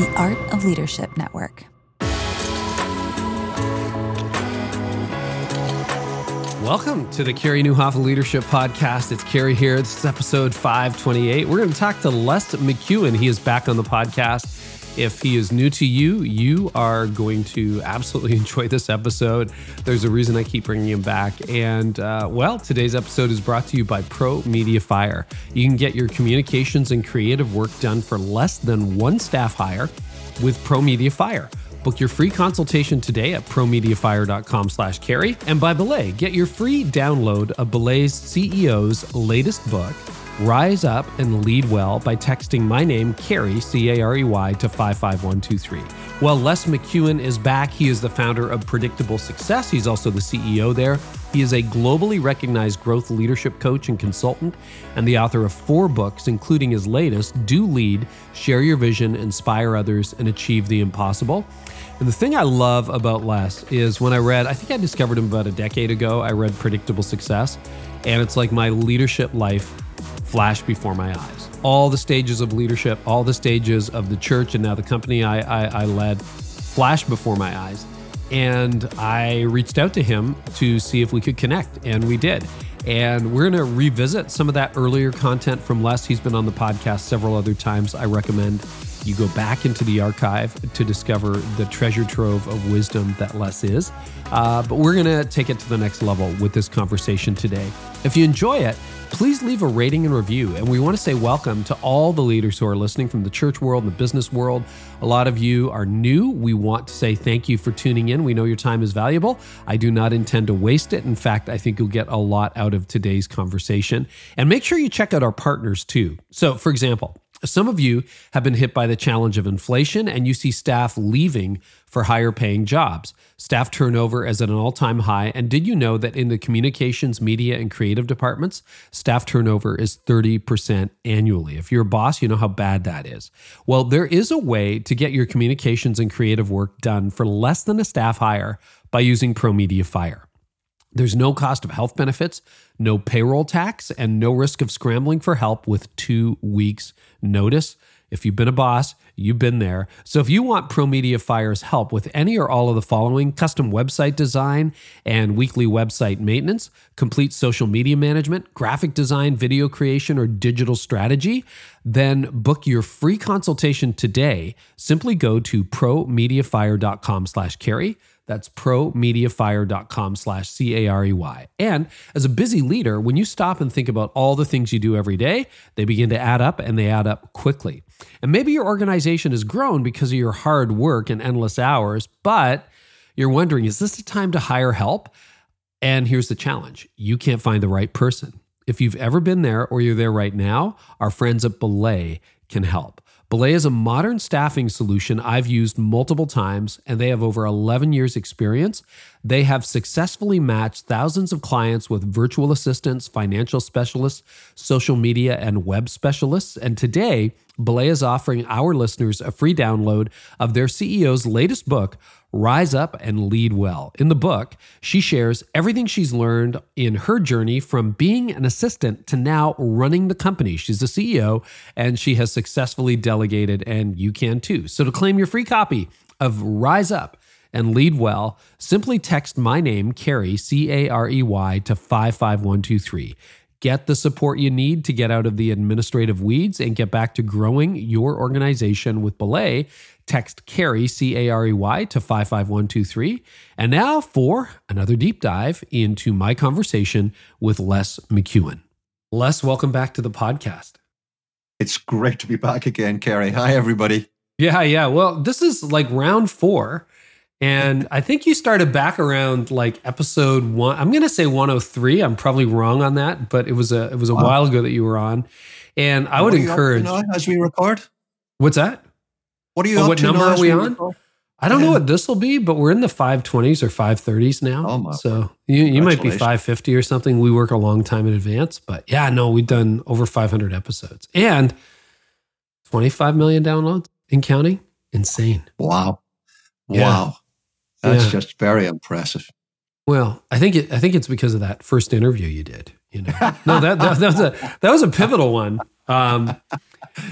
The Art of Leadership Network. Welcome to the Carey Nieuwhof Leadership Podcast. It's Carey here. This is episode 528. We're going to talk to Les McKeown. He is back on the podcast. If he is new to you, you are going to absolutely enjoy this episode. There's a reason I keep bringing him back. And today's episode is brought to you by Pro Media Fire. You can get your communications and creative work done for less than one staff hire with Pro Media Fire. Book your free consultation today at promediafire.com/Carey. And by Belay, get your free download of Belay's CEO's latest book, Rise Up and Lead Well, by texting my name, Carey, C-A-R-E-Y, to 55123. Well, Les McKeown is back. He is the founder of Predictable Success. He's also the CEO there. He is a globally recognized growth leadership coach and consultant, and the author of 4 books, including his latest, Do Lead, Share Your Vision, Inspire Others, and Achieve the Impossible. And the thing I love about Les is when I think I discovered him about a decade ago, I read Predictable Success, and it's like my leadership life flashed before my eyes. All the stages of leadership, all the stages of the church, and now the company I led flashed before my eyes. And I reached out to him to see if we could connect, and we did. And we're gonna revisit some of that earlier content from Les. He's been on the podcast several other times. I recommend you go back into the archive to discover the treasure trove of wisdom that Les is. But we're gonna take it to the next level with this conversation today. If you enjoy it, please leave a rating and review. And we want to say welcome to all the leaders who are listening from the church world and the business world. A lot of you are new. We want to say thank you for tuning in. We know your time is valuable. I do not intend to waste it. In fact, I think you'll get a lot out of today's conversation. And make sure you check out our partners too. So, for example, some of you have been hit by the challenge of inflation and you see staff leaving for higher paying jobs. Staff turnover is at an all-time high. And did you know that in the communications, media, and creative departments, staff turnover is 30% annually? If you're a boss, you know how bad that is. Well, there is a way to get your communications and creative work done for less than a staff hire by using Pro Media Fire. There's no cost of health benefits, no payroll tax, and no risk of scrambling for help with 2 weeks' notice. If you've been a boss, you've been there. So if you want Pro Media Fire's help with any or all of the following: custom website design and weekly website maintenance, complete social media management, graphic design, video creation, or digital strategy, then book your free consultation today. Simply go to promediafire.com/Carey. That's promediafire.com/Carey. And as a busy leader, when you stop and think about all the things you do every day, they begin to add up, and they add up quickly. And maybe your organization has grown because of your hard work and endless hours, but you're wondering, is this the time to hire help? And here's the challenge. You can't find the right person. If you've ever been there or you're there right now, our friends at Belay can help. Belay is a modern staffing solution I've used multiple times, and they have over 11 years experience. They have successfully matched thousands of clients with virtual assistants, financial specialists, social media, and web specialists. And today, Belay is offering our listeners a free download of their CEO's latest book, Rise Up and Lead Well. In the book, she shares everything she's learned in her journey from being an assistant to now running the company. She's the CEO, and she has successfully delegated, and you can too. So to claim your free copy of Rise Up and Lead Well, simply text my name, Carey, C-A-R-E-Y, to 55123. Get the support you need to get out of the administrative weeds and get back to growing your organization with Belay. Text Carey, C-A-R-E-Y, to 55123. And now for another deep dive into my conversation with Les McKeown. Les, welcome back to the podcast. It's great to be back again, Carey. Hi, everybody. Yeah. Well, this is like round 4. And I think you started back around like episode 1. I'm going to say 103. I'm probably wrong on that, but it was a while ago that you were on. And I would encourage as we record. What's that? What are you? What number are we on? I don't know what this will be, but we're in the 520s or 530s now. Oh my! So you might be 550 or something. We work a long time in advance, but we've done over 500 episodes and 25 million downloads and counting. Insane! Wow. That's just very impressive. Well, I think it's because of that first interview you did. You know, no, that was a pivotal one.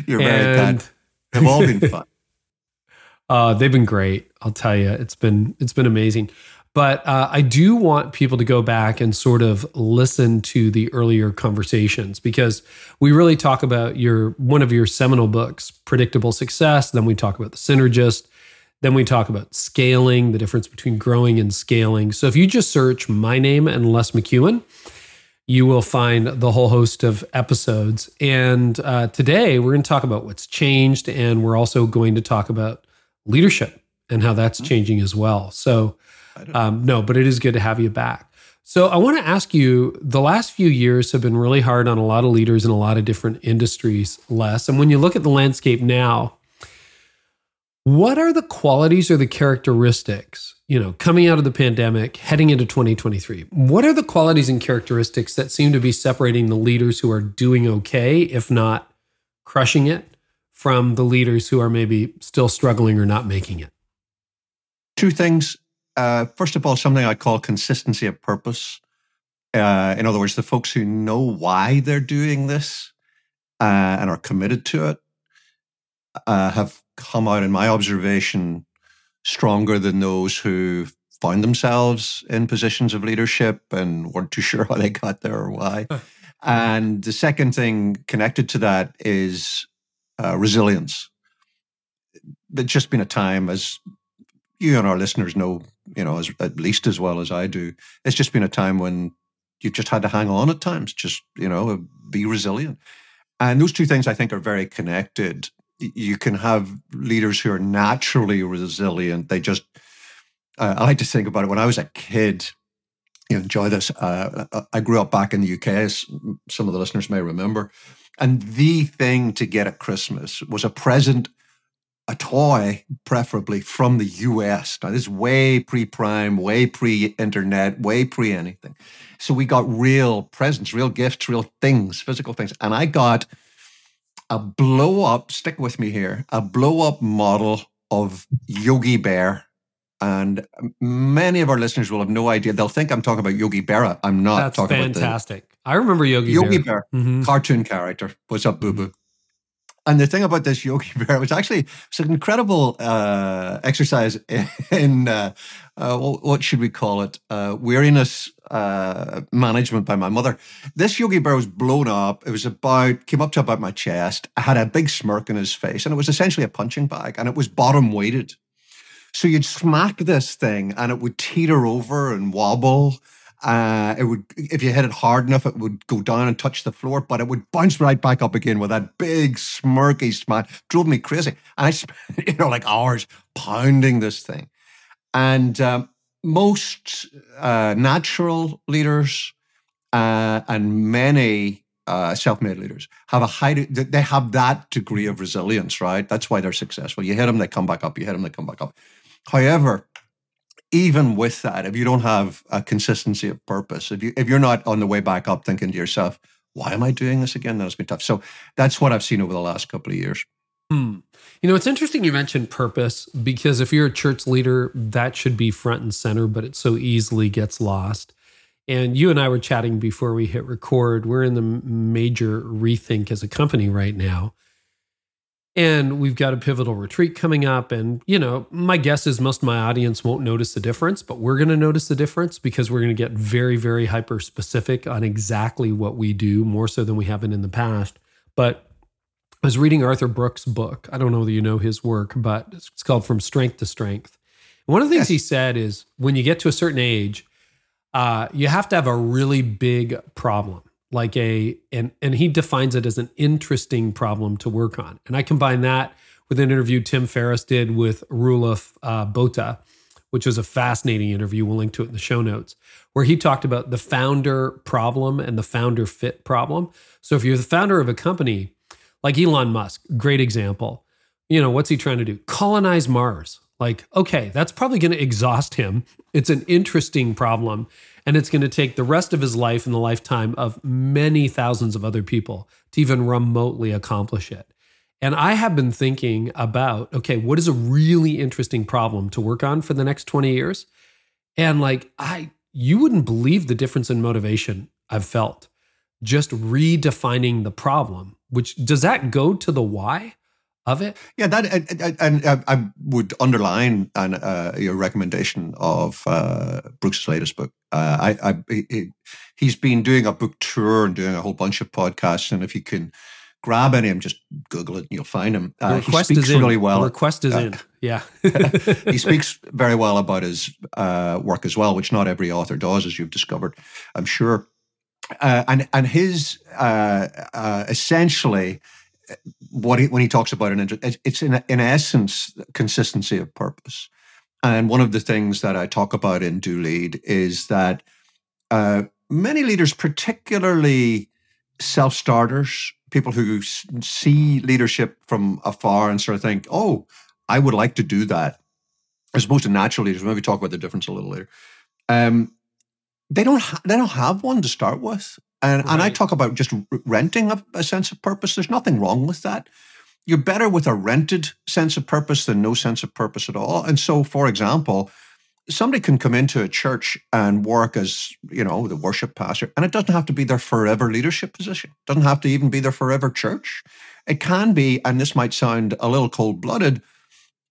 You're very kind. They've all been fun. They've been great. I'll tell you, it's been amazing. But I do want people to go back and sort of listen to the earlier conversations, because we really talk about one of your seminal books, Predictable Success. Then we talk about The Synergist. Then we talk about scaling, the difference between growing and scaling. So if you just search my name and Les McKeown, you will find the whole host of episodes. And today we're going to talk about what's changed. And we're also going to talk about leadership and how that's changing as well. So no, but it is good to have you back. So I want to ask you, the last few years have been really hard on a lot of leaders in a lot of different industries, Les. And when you look at the landscape now, what are the qualities or the characteristics, coming out of the pandemic, heading into 2023? What are the qualities and characteristics that seem to be separating the leaders who are doing okay, if not crushing it, from the leaders who are maybe still struggling or not making it? Two things. First of all, something I call consistency of purpose. In other words, the folks who know why they're doing this and are committed to it have come out, in my observation, stronger than those who found themselves in positions of leadership and weren't too sure how they got there or why. And the second thing connected to that is resilience. It's just been a time, as you and our listeners know, at least as well as I do, it's just been a time when you've just had to hang on at times, just, be resilient. And those two things, I think, are very connected. You can have leaders who are naturally resilient. They just, I like to think about it. When I was a kid, enjoy this. I grew up back in the UK, as some of the listeners may remember. And the thing to get at Christmas was a present, a toy, preferably from the US. Now, this is way pre-prime, way pre-internet, way pre-anything. So we got real presents, real gifts, real things, physical things. And I got a blow-up, stick with me here, a blow-up model of Yogi Bear. And many of our listeners will have no idea. They'll think I'm talking about Yogi Bear. I'm not. That's talking fantastic. About fantastic. I remember Yogi Bear. Mm-hmm. Cartoon character. What's up, boo-boo? Mm-hmm. And the thing about this Yogi Bear was actually it's an incredible exercise in what should we call it? Weariness management by my mother. This Yogi Bear was blown up. It was came up to about my chest. I had a big smirk on his face, and it was essentially a punching bag, and it was bottom weighted. So you'd smack this thing, and it would teeter over and wobble. It would, if you hit it hard enough, it would go down and touch the floor, but it would bounce right back up again with that big smirky smile. Drove me crazy. And I spent, hours pounding this thing. And most natural leaders and many self-made leaders have they have that degree of resilience, right? That's why they're successful. You hit them, they come back up. You hit them, they come back up. However, even with that, if you don't have a consistency of purpose, if you're not on the way back up thinking to yourself, why am I doing this again? That's been tough. So that's what I've seen over the last couple of years. It's interesting you mentioned purpose, because if you're a church leader, that should be front and center, but it so easily gets lost. And you and I were chatting before we hit record. We're in the major rethink as a company right now. And we've got a pivotal retreat coming up. And, my guess is most of my audience won't notice the difference, but we're going to notice the difference because we're going to get very, very hyper-specific on exactly what we do, more so than we haven't in the past. But I was reading Arthur Brooks' book. I don't know whether you know his work, but it's called From Strength to Strength. And one of the things he said is when you get to a certain age, you have to have a really big problem. Like and he defines it as an interesting problem to work on. And I combine that with an interview Tim Ferriss did with Roelof Botha, which was a fascinating interview. We'll link to it in the show notes, where he talked about the founder problem and the founder fit problem. So if you're the founder of a company, like Elon Musk, great example, what's he trying to do? Colonize Mars. Like, okay, that's probably going to exhaust him. It's an interesting problem. And it's going to take the rest of his life and the lifetime of many thousands of other people to even remotely accomplish it. And I have been thinking about, okay, what is a really interesting problem to work on for the next 20 years? And you wouldn't believe the difference in motivation I've felt just redefining the problem, which does that go to the why of it. Yeah, that and I would underline your recommendation of Brooks' latest book. He's been doing a book tour and doing a whole bunch of podcasts, and if you can grab any of them, just Google it and you'll find him. He speaks really well. The request is in. Yeah. He speaks very well about his work as well, which not every author does, as you've discovered, I'm sure. And his essentially when he talks about an interest, it's in essence consistency of purpose. And one of the things that I talk about in Do Lead is that many leaders, particularly self-starters, people who see leadership from afar and sort of think, oh, I would like to do that, as opposed to natural leaders. Maybe talk about the difference a little later. They don't have one to start with. And right. And I talk about just renting a sense of purpose. There's nothing wrong with that. You're better with a rented sense of purpose than no sense of purpose at all. And so, for example, somebody can come into a church and work as, the worship pastor, and it doesn't have to be their forever leadership position. It doesn't have to even be their forever church. It can be, and this might sound a little cold-blooded,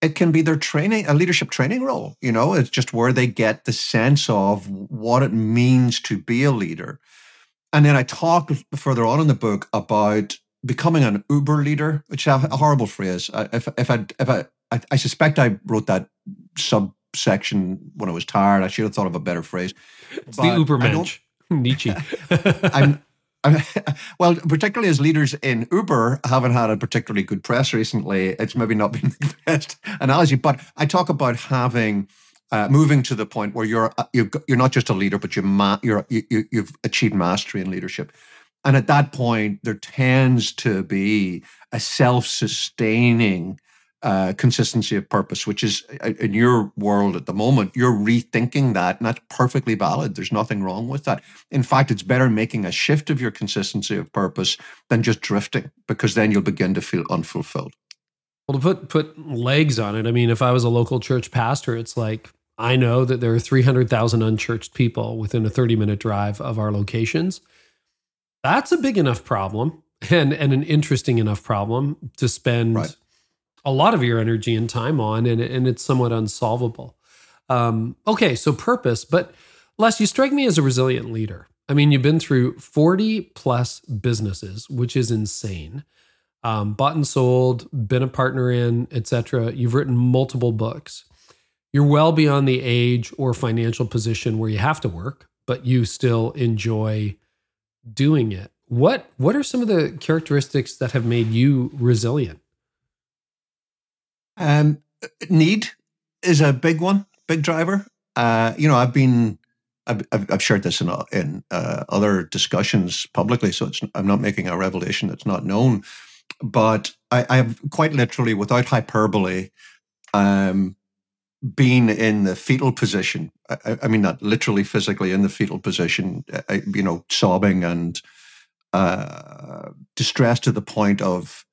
it can be their training, a leadership training role. It's just where they get the sense of what it means to be a leader. And then I talk further on in the book about becoming an Uber leader, which is a horrible phrase. I suspect I wrote that subsection when I was tired. I should have thought of a better phrase. It's the Ubermensch, Nietzsche. Well, particularly as leaders in Uber haven't had a particularly good press recently, it's maybe not been the best analogy. But I talk about having moving to the point where you're not just a leader, but you've achieved mastery in leadership. And at that point, there tends to be a self-sustaining consistency of purpose, which is, in your world at the moment, you're rethinking that, and that's perfectly valid. There's nothing wrong with that. In fact, it's better making a shift of your consistency of purpose than just drifting, because then you'll begin to feel unfulfilled. Well, to put legs on it, I mean, if I was a local church pastor, it's like, I know that there are 300,000 unchurched people within a 30-minute drive of our locations. That's a big enough problem and an interesting enough problem to spend a lot of your energy and time on, and it's somewhat unsolvable. Okay, so purpose. But Les, you strike me as a resilient leader. I mean, you've been through 40 plus businesses, which is insane. Bought and sold, been a partner in, etc. You've written multiple books. You're well beyond the age or financial position where you have to work, but you still enjoy doing it. What are some of the characteristics that have made you resilient? Need is a big one, big driver. I've shared this in other discussions publicly, so I'm not making a revelation that's not known. But I have quite literally, without hyperbole, been in the fetal position. I mean, not literally, physically in the fetal position. Sobbing and distress to the point of.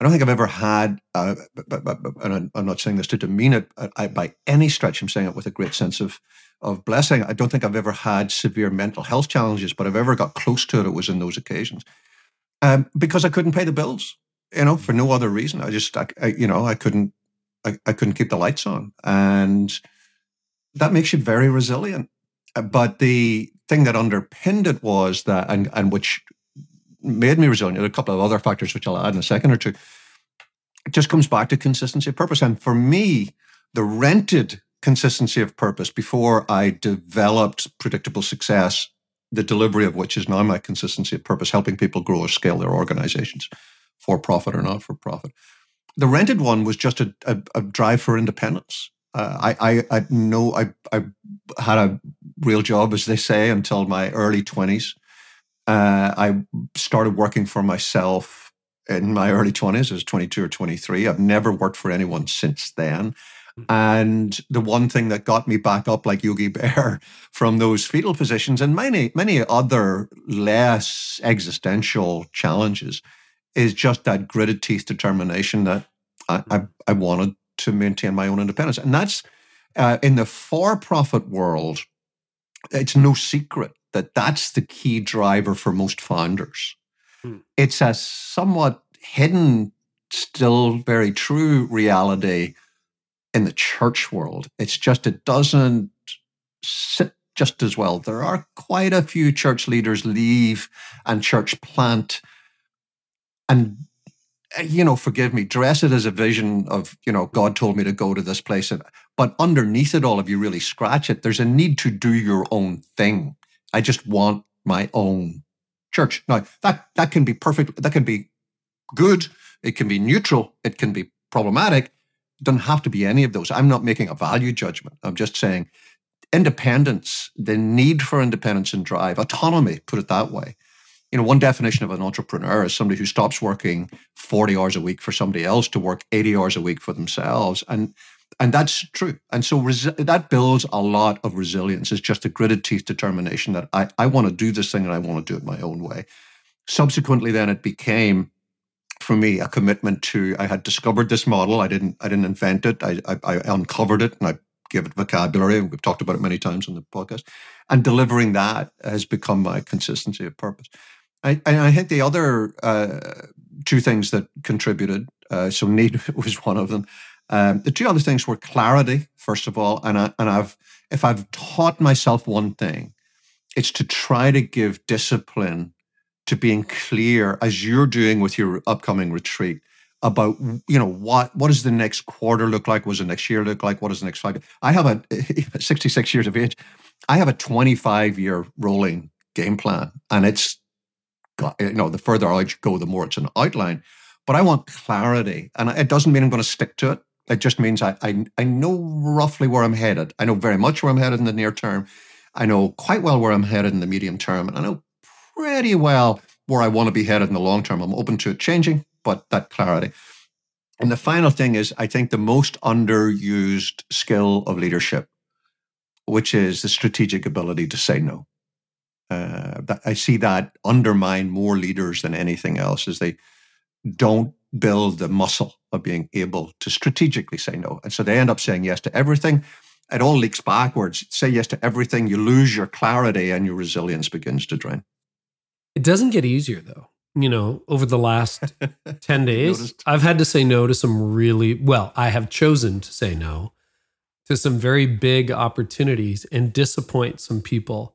I don't think I've ever had, and I'm not saying this to demean it by any stretch, I'm saying it with a great sense of blessing. I don't think I've ever had severe mental health challenges, but I've ever got close to it, it was in those occasions. Because I couldn't pay the bills, for no other reason. I couldn't keep the lights on. And that makes you very resilient. But the thing that underpinned it was that, and which made me resilient. There are a couple of other factors which I'll add in a second or two. It just comes back to consistency of purpose. And for me, the rented consistency of purpose before I developed Predictable Success, the delivery of which is now my consistency of purpose, helping people grow or scale their organizations, for profit or not for profit. The rented one was just a drive for independence. I had a real job, as they say, until my early 20s. I started working for myself in my early 20s. I was 22 or 23. I've never worked for anyone since then. And the one thing that got me back up like Yogi Bear from those fetal positions and many other less existential challenges is just that gritted teeth determination that I wanted to maintain my own independence. And that's in the for-profit world, it's no secret that that's the key driver for most founders. It's a somewhat hidden still very true reality in the church world. It's just, it doesn't sit just as well. There are quite a few church leaders leave and church plant and, you know, forgive me, dress it as a vision of, you know, God told me to go to this place. But underneath it all, if you really scratch it, there's a need to do your own thing. I just want my own church. Now, that can be perfect. That can be good. It can be neutral. It can be problematic. It doesn't have to be any of those. I'm not making a value judgment. I'm just saying independence, the need for independence and drive, autonomy, put it that way. You know, one definition of an entrepreneur is somebody who stops working 40 hours a week for somebody else to work 80 hours a week for themselves. And that's true. And so that builds a lot of resilience. It's just a gritted teeth determination that I want to do this thing and I want to do it my own way. Subsequently, then it became, for me, a commitment to, I had discovered this model. I didn't invent it. I uncovered it and I gave it vocabulary. And we've talked about it many times on the podcast. And delivering that has become my consistency of purpose. I think the other two things that contributed, so need was one of them. The two other things were clarity, first of all, if I've taught myself one thing, it's to try to give discipline to being clear, as you're doing with your upcoming retreat, about, you know, what does the next quarter look like? What does the next year look like? What does the next 5 years? I have a 66 years of age. I have a 25-year rolling game plan, and it's, you know, the further out you go, the more it's an outline. But I want clarity. And it doesn't mean I'm going to stick to it. It just means I know roughly where I'm headed. I know very much where I'm headed in the near term. I know quite well where I'm headed in the medium term. And I know pretty well where I want to be headed in the long term. I'm open to it changing, but that clarity. And the final thing is, I think the most underused skill of leadership, which is the strategic ability to say no. I see that undermine more leaders than anything else, as they don't build the muscle of being able to strategically say no. And so they end up saying yes to everything. It all leaks backwards. Say yes to everything. You lose your clarity and your resilience begins to drain. It doesn't get easier, though. You know, over the last 10 days, I've had to say no to some really, well, I have chosen to say no to some very big opportunities and disappoint some people.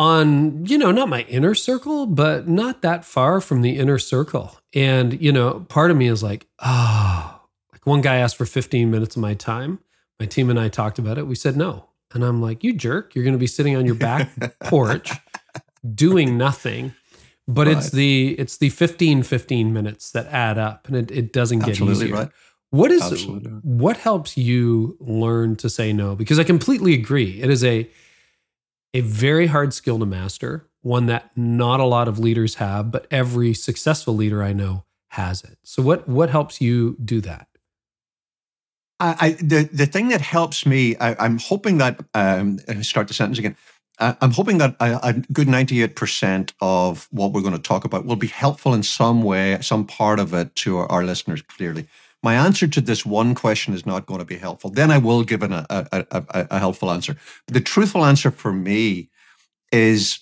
On, you know, not my inner circle, but not that far from the inner circle. And, you know, part of me is like, oh, like one guy asked for 15 minutes of my time. My team and I talked about it. We said no. And I'm like, you jerk, you're going to be sitting on your back porch doing nothing. But right. It's the 15 minutes that add up, and it doesn't get Absolutely easier. Right. What helps you learn to say no? Because I completely agree. It is a very hard skill to master, one that not a lot of leaders have, but every successful leader I know has it. So what helps you do that? The thing that helps me, I'm hoping that, start the sentence again, I'm hoping that a good 98% of what we're going to talk about will be helpful in some way, some part of it to our listeners clearly. My answer to this one question is not going to be helpful. Then I will give a helpful answer. The truthful answer for me is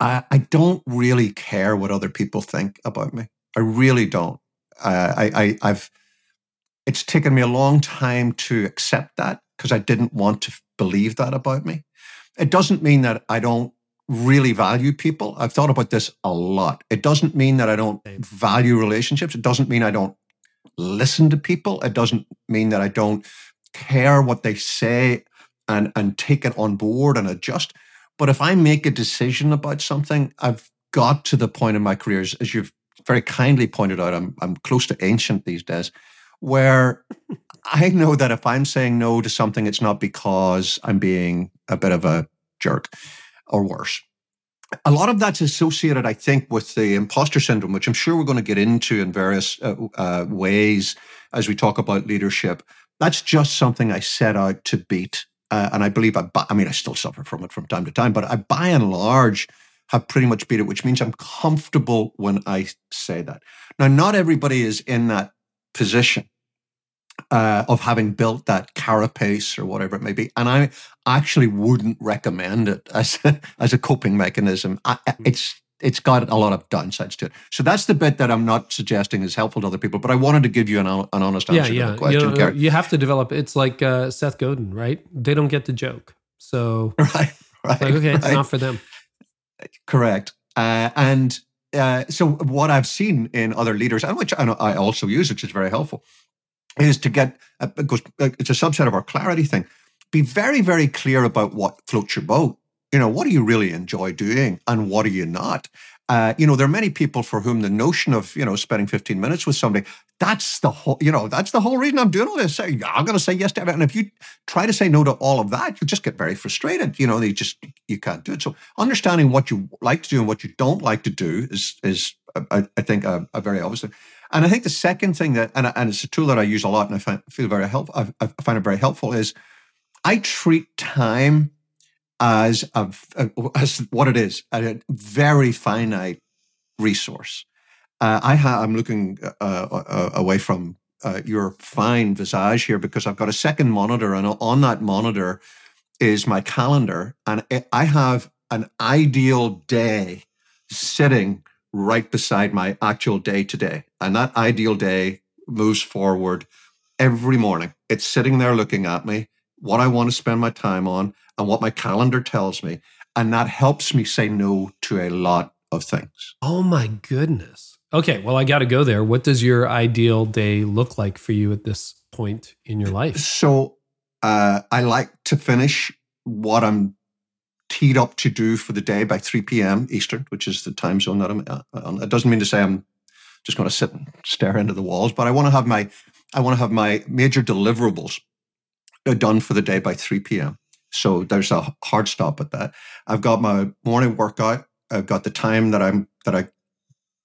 I don't really care what other people think about me. I really don't. It's taken me a long time to accept that because I didn't want to believe that about me. It doesn't mean that I don't really value people. I've thought about this a lot. It doesn't mean that I don't value relationships. It doesn't mean I don't listen to people. It doesn't mean that I don't care what they say and take it on board and adjust. But if I make a decision about something, I've got to the point in my career, as you've very kindly pointed out, I'm close to ancient these days, where I know that if I'm saying no to something, it's not because I'm being a bit of a jerk or worse. A lot of that's associated, I think, with the imposter syndrome, which I'm sure we're going to get into in various ways as we talk about leadership. That's just something I set out to beat. And I believe I still suffer from it from time to time, but I, by and large, have pretty much beat it, which means I'm comfortable when I say that. Now, not everybody is in that position of having built that carapace or whatever it may be. And I actually wouldn't recommend it as a coping mechanism. It's it's got a lot of downsides to it. So that's the bit that I'm not suggesting is helpful to other people, but I wanted to give you an honest answer to the question. You know, you have to develop, it's like Seth Godin, right? They don't get the joke. So right, it's not for them. Correct. So what I've seen in other leaders, and which I also use, which is very helpful, is to get, because it's a subset of our clarity thing, be very, very clear about what floats your boat. You know, what do you really enjoy doing and what do you not? You know, there are many people for whom the notion of, you know, spending 15 minutes with somebody, that's the whole reason I'm doing all this. So I'm going to say yes to everything. And if you try to say no to all of that, you'll just get very frustrated. You know, you can't do it. So understanding what you like to do and what you don't like to do is, I think, a very obvious thing. And I think the second thing that, and it's a tool that I use a lot and I find it very helpful is I treat time as what it is, a very finite resource. I'm looking away from your fine visage here because I've got a second monitor, and on that monitor is my calendar, and I have an ideal day sitting right beside my actual day today, and that ideal day moves forward every morning. It's sitting there looking at me, what I want to spend my time on, and what my calendar tells me. And that helps me say no to a lot of things. Oh my goodness. Okay, well, I got to go there. What does your ideal day look like for you at this point in your life? So I like to finish what I'm teed up to do for the day by 3 p.m. Eastern, which is the time zone that I'm on. It doesn't mean to say I'm just going to sit and stare into the walls, but I want to have my major deliverables done for the day by 3 p.m. So there's a hard stop at that. I've got my morning workout. I've got the time that I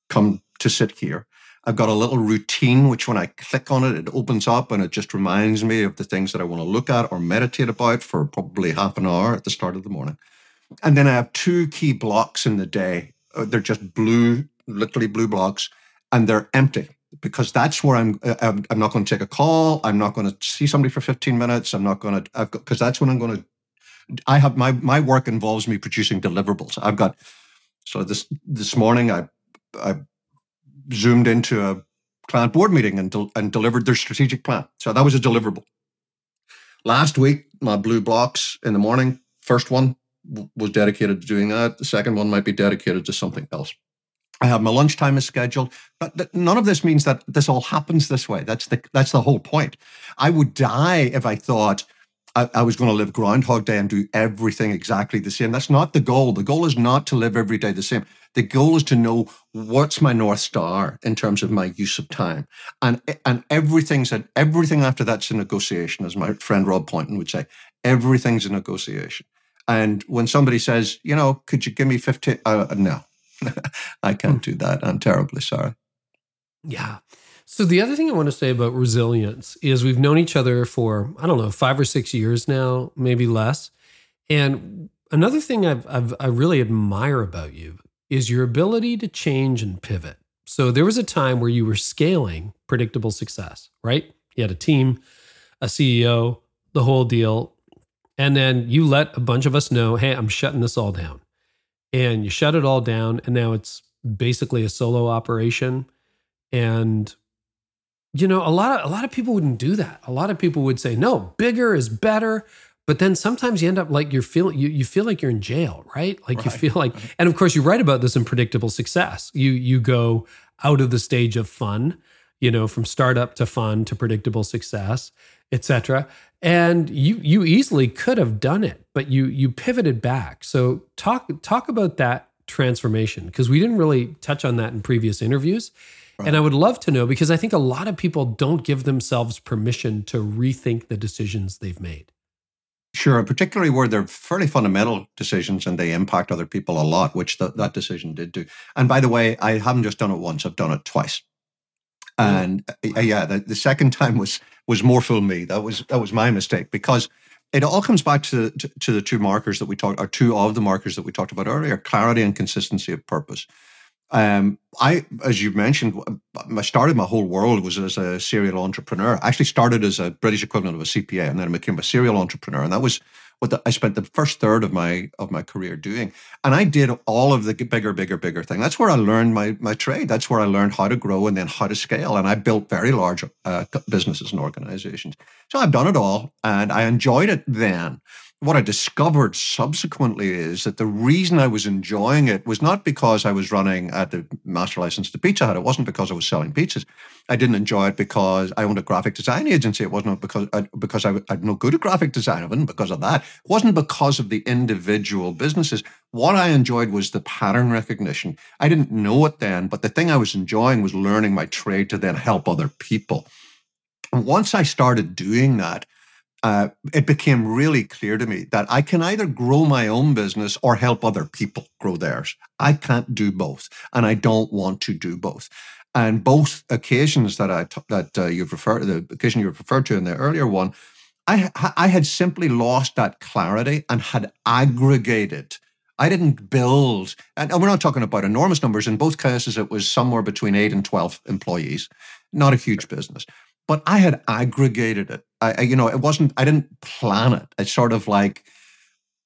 come to sit here. I've got a little routine, which when I click on it, it opens up and it just reminds me of the things that I want to look at or meditate about for probably half an hour at the start of the morning. And then I have two key blocks in the day. They're just literally blue blocks, and they're empty. Because that's where I'm not going to take a call. I'm not going to see somebody for 15 minutes. Because that's when I'm going to, I have my work involves me producing deliverables. I've got, so this morning I zoomed into a client board meeting and delivered their strategic plan. So that was a deliverable. Last week, my blue blocks in the morning, first one was dedicated to doing that. The second one might be dedicated to something else. I have my lunchtime is scheduled, but none of this means that this all happens this way. That's the whole point. I would die if I thought I was going to live Groundhog Day and do everything exactly the same. That's not the goal. The goal is not to live every day the same. The goal is to know what's my North Star in terms of my use of time, and everything after that's a negotiation, as my friend Rob Poynton would say. Everything's a negotiation, and when somebody says, you know, could you give me 15? No. I can't do that. I'm terribly sorry. Yeah. So the other thing I want to say about resilience is we've known each other for, I don't know, 5 or 6 years now, maybe less. And another thing I really admire about you is your ability to change and pivot. So there was a time where you were scaling Predictable Success, right? You had a team, a CEO, the whole deal. And then you let a bunch of us know, hey, I'm shutting this all down. And you shut it all down, and now it's basically a solo operation. And, you know, a lot of people wouldn't do that. A lot of people would say, no, bigger is better. But then sometimes you end up like you feel like you're in jail, right? Like right. You feel like, and of course you write about this in Predictable Success. You go out of the stage of fun, you know, from startup to fun to predictable success, et cetera. And you easily could have done it, but you pivoted back. So talk about that transformation, because we didn't really touch on that in previous interviews. Right. And I would love to know, because I think a lot of people don't give themselves permission to rethink the decisions they've made. Sure, particularly where they're fairly fundamental decisions and they impact other people a lot, which that decision did do. And by the way, I haven't just done it once, I've done it twice. And the second time was more fool me. That was my mistake, because it all comes back to the two markers that we talked, or two of the markers that we talked about earlier: clarity and consistency of purpose. I, as you mentioned, I started my whole world was as a serial entrepreneur. I actually started as a British equivalent of a CPA, and then I became a serial entrepreneur, and that was I spent the first third of my career doing. And I did all of the bigger thing. That's where I learned my trade. That's where I learned how to grow and then how to scale. And I built very large businesses and organizations. So I've done it all, and I enjoyed it then. What I discovered subsequently is that the reason I was enjoying it was not because I was running at the master license to Pizza Hut. It wasn't because I was selling pizzas. I didn't enjoy it because I owned a graphic design agency. It wasn't because I'm no good at graphic design. It wasn't because of that. It wasn't because of the individual businesses. What I enjoyed was the pattern recognition. I didn't know it then, but the thing I was enjoying was learning my trade to then help other people. And once I started doing that, it became really clear to me that I can either grow my own business or help other people grow theirs. I can't do both, and I don't want to do both. And both occasions the occasion you referred to in the earlier one, I had simply lost that clarity and had aggregated. I didn't build, and we're not talking about enormous numbers. In both cases, it was somewhere between 8 and 12 employees, not a huge business. But I had aggregated it. I didn't plan it. It's sort of like,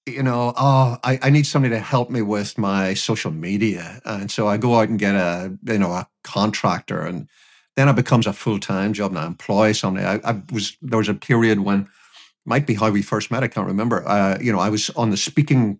I need somebody to help me with my social media. And so I go out and get a contractor, and then it becomes a full-time job, and I employ somebody. There was a period when, might be how we first met, I can't remember. I was on the speaking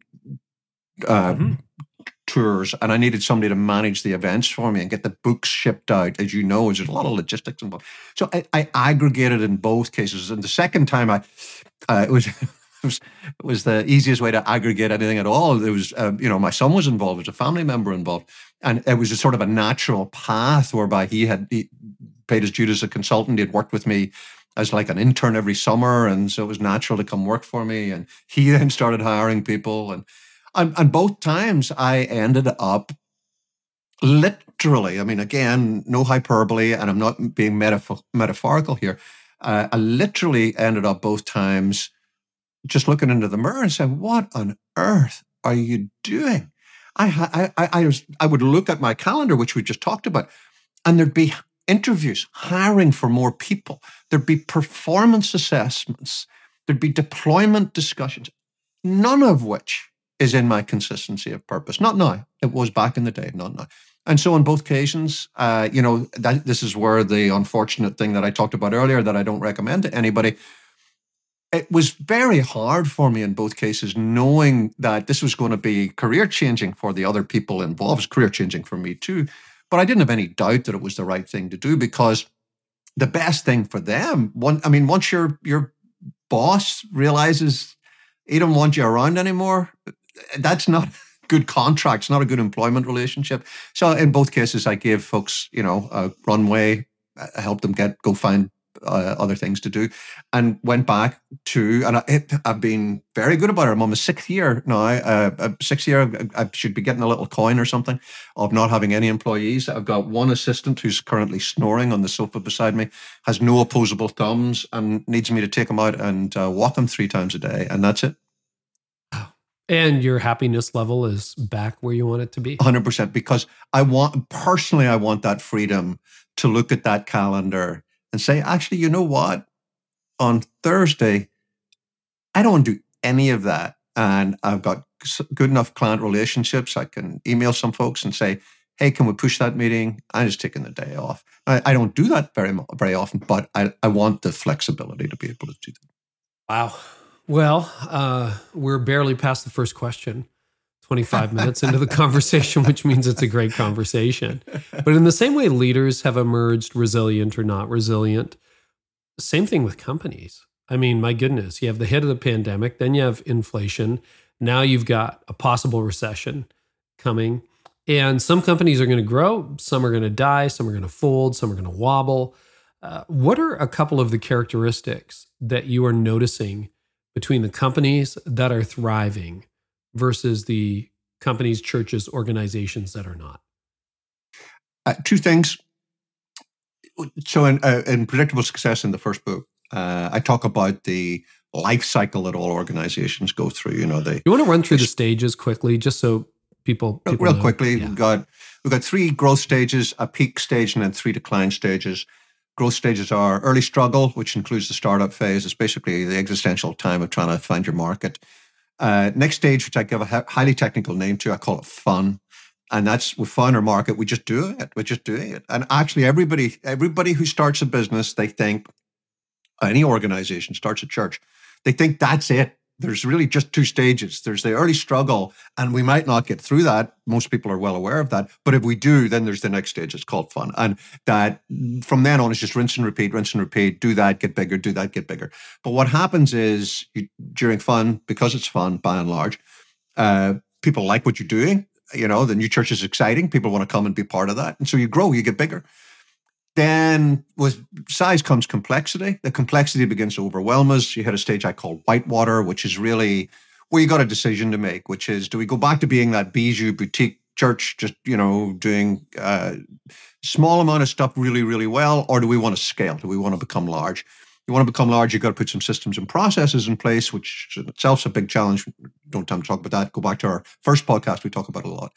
tours, and I needed somebody to manage the events for me and get the books shipped out. As you know, there's a lot of logistics involved. So I aggregated in both cases. And the second time, it was the easiest way to aggregate anything at all. There was, my son was involved, there was a family member involved, and it was a sort of a natural path whereby he paid his dues as a consultant. He had worked with me as like an intern every summer, and so it was natural to come work for me. And he then started hiring people, and both times I ended up literally, again, no hyperbole, and I'm not being metaphorical here. I literally ended up both times just looking into the mirror and saying, what on earth are you doing? I would look at my calendar, which we just talked about, and there'd be interviews, hiring for more people. There'd be performance assessments. There'd be deployment discussions, none of which is in my consistency of purpose. Not now. It was back in the day, not now. And so on both occasions, this is where the unfortunate thing that I talked about earlier that I don't recommend to anybody, it was very hard for me in both cases, knowing that this was going to be career-changing for the other people involved. It was career-changing for me too. But I didn't have any doubt that it was the right thing to do, because the best thing for them, once your boss realizes he doesn't want you around anymore, that's not good contracts, not a good employment relationship. So in both cases, I gave folks, a runway, I helped them go find other things to do, and went back to, and I've been very good about it. I'm on my sixth year now. I should be getting a little coin or something of not having any employees. I've got one assistant who's currently snoring on the sofa beside me, has no opposable thumbs, and needs me to take him out and walk him 3 times a day. And that's it. And your happiness level is back where you want it to be? 100%, because I want that freedom to look at that calendar and say, actually, you know what? On Thursday, I don't want to do any of that. And I've got good enough client relationships. I can email some folks and say, hey, can we push that meeting? I'm just taking the day off. I don't do that very, very often, but I want the flexibility to be able to do that. Wow. Well, we're barely past the first question, 25 minutes into the conversation, which means it's a great conversation. But in the same way leaders have emerged resilient or not resilient, same thing with companies. My goodness, you have the hit of the pandemic, then you have inflation. Now you've got a possible recession coming. And some companies are going to grow, some are going to die, some are going to fold, some are going to wobble. What are a couple of the characteristics that you are noticing between the companies that are thriving versus the companies, churches, organizations that are not? Two things. So in Predictable Success, in the first book, I talk about the life cycle that all organizations go through. You want to run through the stages quickly, just so people real quickly, yeah. We've got 3 growth stages, a peak stage, and then 3 decline stages. Growth stages are early struggle, which includes the startup phase. It's basically the existential time of trying to find your market. Next stage, which I give a highly technical name to, I call it fun. And that's with fun or market, we just do it. We're just doing it. And actually everybody who starts a business, they think, any organization starts a church, they think that's it. There's really just two stages. There's the early struggle, and we might not get through that. Most people are well aware of that. But if we do, then there's the next stage. It's called fun. And that from then on, it's just rinse and repeat, do that, get bigger, do that, get bigger. But what happens is during fun, because it's fun by and large, people like what you're doing. You know, the new church is exciting. People want to come and be part of that. And so you grow, you get bigger. Then with size comes complexity. The complexity begins to overwhelm us. You hit a stage I call whitewater, which is really where you got a decision to make, which is, do we go back to being that bijou boutique church, just, you know, doing a small amount of stuff really, really well, or do we want to scale? Do we want to become large? You want to become large, you've got to put some systems and processes in place, which in itself is a big challenge. Don't have time to talk about that. Go back to our first podcast, we talk about it a lot.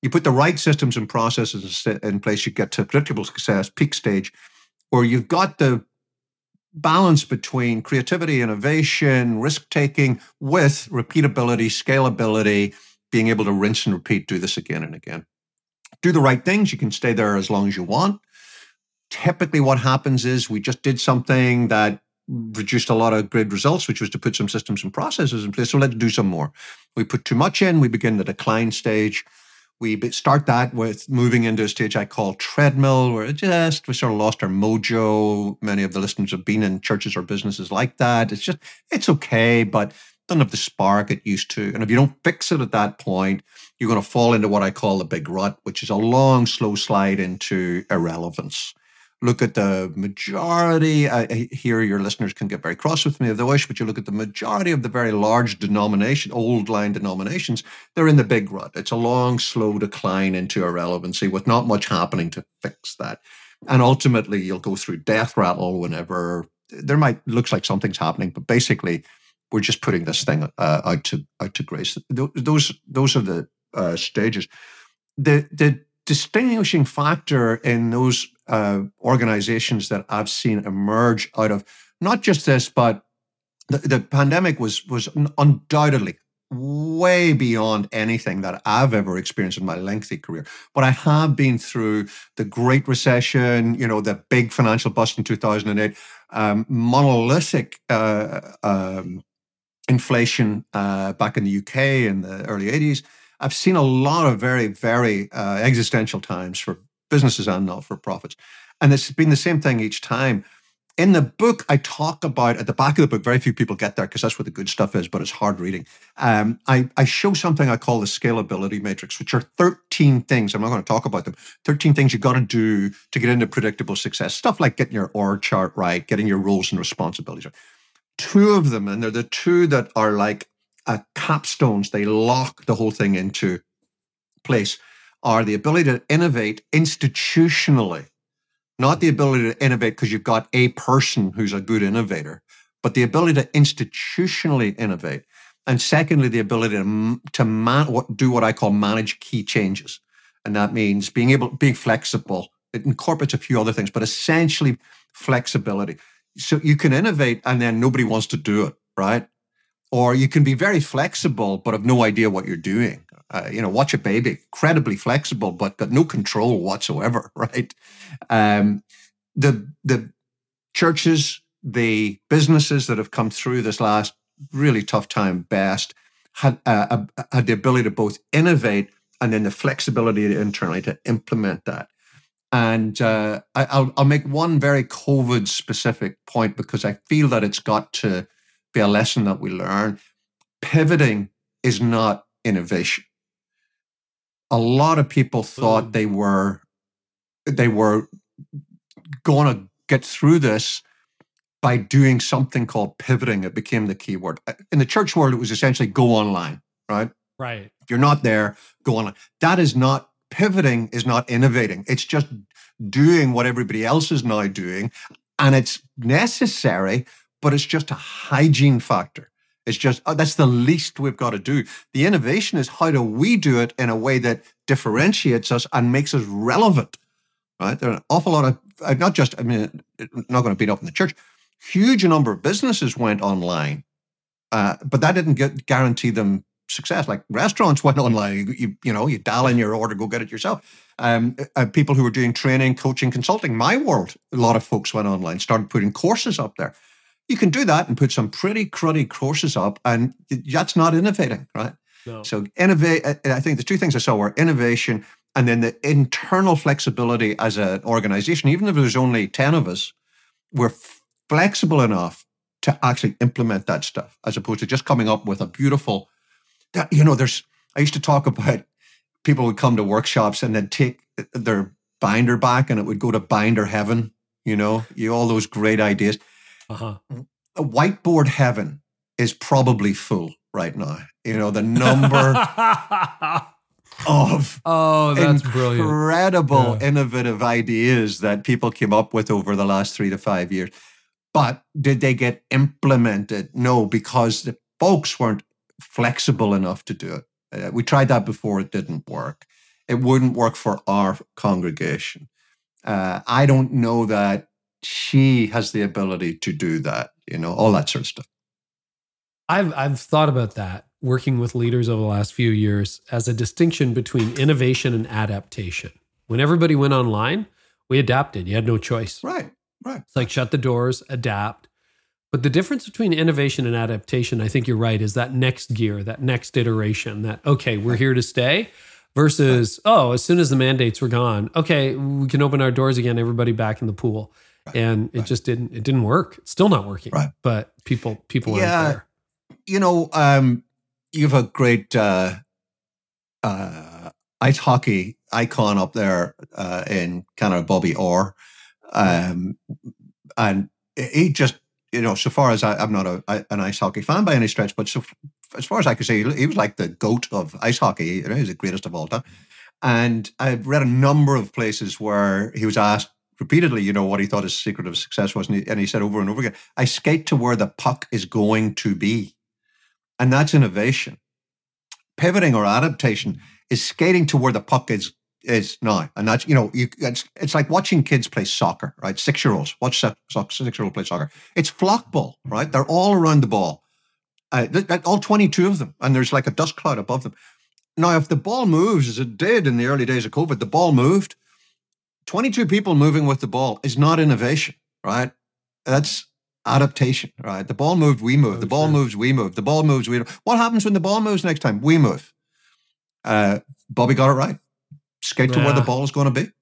You put the right systems and processes in place, you get to predictable success, peak stage, where you've got the balance between creativity, innovation, risk-taking with repeatability, scalability, being able to rinse and repeat, do this again and again. Do the right things. You can stay there as long as you want. Typically what happens is we just did something that produced a lot of great results, which was to put some systems and processes in place. So let's do some more. We put too much in, we begin the decline stage. We start that with moving into a stage I call treadmill, where we sort of lost our mojo. Many of the listeners have been in churches or businesses like that. It's just, it's okay, but don't have the spark it used to. And if you don't fix it at that point, you're going to fall into what I call the big rut, which is a long, slow slide into irrelevance. Look at the majority. Here, your listeners can get very cross with me if they wish, but you look at the majority of the very large old line denominations, they're in the big rut. It's a long, slow decline into irrelevancy with not much happening to fix that. And ultimately, you'll go through death rattle whenever looks like something's happening, but basically, we're just putting this thing out to grace. Those are the stages. The distinguishing factor in those organizations that I've seen emerge out of not just this, but the pandemic was undoubtedly way beyond anything that I've ever experienced in my lengthy career. But I have been through the Great Recession, you know, the big financial bust in 2008, monolithic inflation back in the UK in the early 80s. I've seen a lot of very, very existential times for businesses and not-for-profits. And it's been the same thing each time. In the book, I talk about, at the back of the book, very few people get there because that's where the good stuff is, but it's hard reading. I show something I call the scalability matrix, which are 13 things. I'm not going to talk about them. 13 things you've got to do to get into predictable success. Stuff like getting your org chart right, getting your roles and responsibilities right. Two of them, and they're the two that are like capstones, they lock the whole thing into place, are the ability to innovate institutionally, not the ability to innovate because you've got a person who's a good innovator, but the ability to institutionally innovate. And secondly, the ability to do what I call manage key changes. And that means being flexible. It incorporates a few other things, but essentially flexibility. So you can innovate and then nobody wants to do it, right? Or you can be very flexible, but have no idea what you're doing. Watch a baby, incredibly flexible, but got no control whatsoever, right? The churches, the businesses that have come through this last really tough time best had the ability to both innovate and then the flexibility internally to implement that. And I'll make one very COVID-specific point because I feel that it's got to be a lesson that we learn. Pivoting is not innovation. A lot of people thought they were going to get through this by doing something called pivoting. It became the key word. In the church world, it was essentially go online, right? Right. If you're not there, go online. That is not pivoting, is not innovating. It's just doing what everybody else is now doing, and it's necessary, but it's just a hygiene factor. It's just, that's the least we've got to do. The innovation is how do we do it in a way that differentiates us and makes us relevant right? There are an awful lot of, not just, I mean, I'm not going to beat up on the church, huge number of businesses went online, but that didn't guarantee them success. Like restaurants went online, you dial in your order, go get it yourself. People who were doing training, coaching, consulting, my world, a lot of folks went online, started putting courses up there. You can do that and put some pretty cruddy courses up, and that's not innovating, right? No. So innovate. I think the two things I saw were innovation and then the internal flexibility as an organization. Even if there's only 10 of us, we're flexible enough to actually implement that stuff as opposed to just coming up with a beautiful, I used to talk about people would come to workshops and then take their binder back and it would go to binder heaven, all those great ideas. Uh-huh. A whiteboard heaven is probably full right now. The number of that's incredible, innovative ideas that people came up with over the last 3 to 5 years. But did they get implemented? No, because the folks weren't flexible enough to do it. We tried that before. It didn't work. It wouldn't work for our congregation. I don't know that she has the ability to do that, all that sort of stuff. I've thought about that, working with leaders over the last few years, as a distinction between innovation and adaptation. When everybody went online, we adapted. You had no choice. Right. It's like shut the doors, adapt. But the difference between innovation and adaptation, I think you're right, is that next gear, that next iteration, that, okay, we're here to stay, versus, as soon as the mandates were gone, okay, we can open our doors again, everybody back in the pool. Right. And it just didn't work. It's still not working, right? But people aren't there. You have a great ice hockey icon up there in Canada, Bobby Orr. And he just, so far as I'm not an ice hockey fan by any stretch, but as far as I could say, he was like the GOAT of ice hockey. He was the greatest of all time. And I've read a number of places where he was asked repeatedly, what he thought his secret of success was. And he said over and over again, I skate to where the puck is going to be. And that's innovation. Pivoting or adaptation is skating to where the puck is now. And that's, it's like watching kids play soccer, right? 6-year-olds, watch 6-year-old play soccer. It's flock ball, right? They're all around the ball, all 22 of them. And there's like a dust cloud above them. Now, if the ball moves, as it did in the early days of COVID, the ball moved. 22 people moving with the ball is not innovation, right? That's adaptation, right? The ball moved, we move. The ball moves, we move. The ball moves, we move. What happens when the ball moves next time? We move. Bobby got it right. Skate to where the ball is going to be.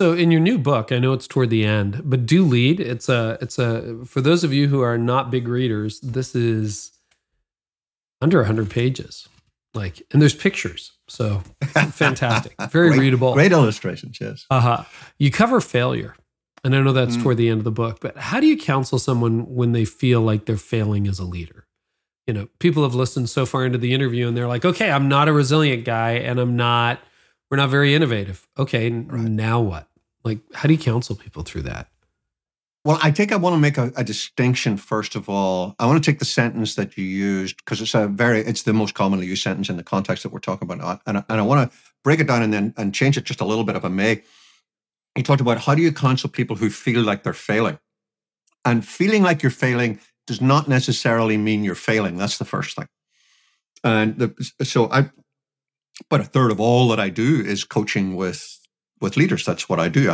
So in your new book, I know it's toward the end, but Do Lead, it's for those of you who are not big readers, this is under 100 pages. And there's pictures. So fantastic. Very readable. Great illustrations, yes. You cover failure. And I know that's toward the end of the book, but how do you counsel someone when they feel like they're failing as a leader? People have listened so far into the interview and they're like, okay, I'm not a resilient guy and we're not very innovative. Okay, Now what? How do you counsel people through that? Well, I think I want to make a distinction, first of all. I want to take the sentence that you used, because it's the most commonly used sentence in the context that we're talking about. And I want to break it down and change it just a little bit if I may. You talked about how do you counsel people who feel like they're failing? And feeling like you're failing does not necessarily mean you're failing. That's the first thing. And about a third of all that I do is coaching with leaders. That's what I do.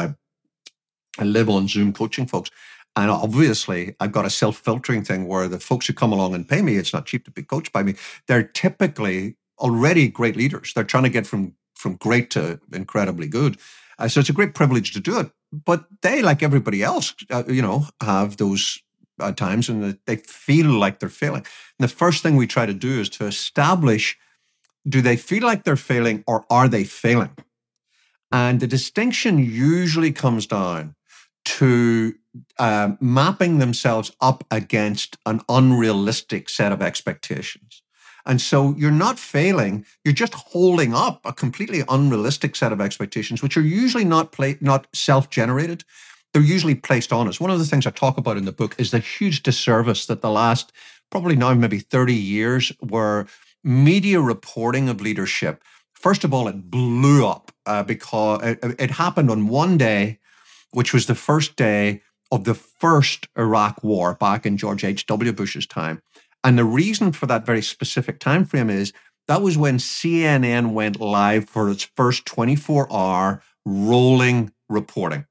I live on Zoom coaching folks. And obviously, I've got a self-filtering thing where the folks who come along and pay me, it's not cheap to be coached by me, they're typically already great leaders. They're trying to get from great to incredibly good. So it's a great privilege to do it. But they, like everybody else, have those times and they feel like they're failing. And the first thing we try to do is to establish, do they feel like they're failing or are they failing? And the distinction usually comes down to mapping themselves up against an unrealistic set of expectations. And so you're not failing, you're just holding up a completely unrealistic set of expectations, which are usually not self-generated. They're usually placed on us. One of the things I talk about in the book is the huge disservice that the last, probably now maybe 30 years, were media reporting of leadership. First of all, it blew up because it happened on one day, which was the first day of the first Iraq war back in George H.W. Bush's time. And the reason for that very specific time frame is that was when CNN went live for its first 24-hour rolling reporting.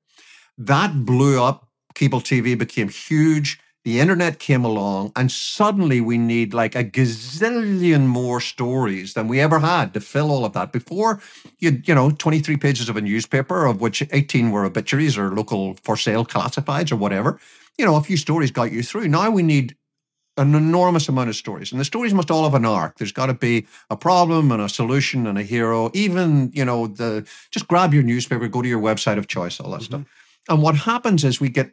That blew up. Cable TV became huge. The internet came along, and suddenly we need like a gazillion more stories than we ever had to fill all of that. Before, you know, 23 pages of a newspaper, of which 18 were obituaries or local for sale classifieds or whatever. You know, a few stories got you through. Now we need an enormous amount of stories. And the stories must all have an arc. There's got to be a problem and a solution and a hero. Even, you know, just grab your newspaper, go to your website of choice, all that stuff. And what happens is we get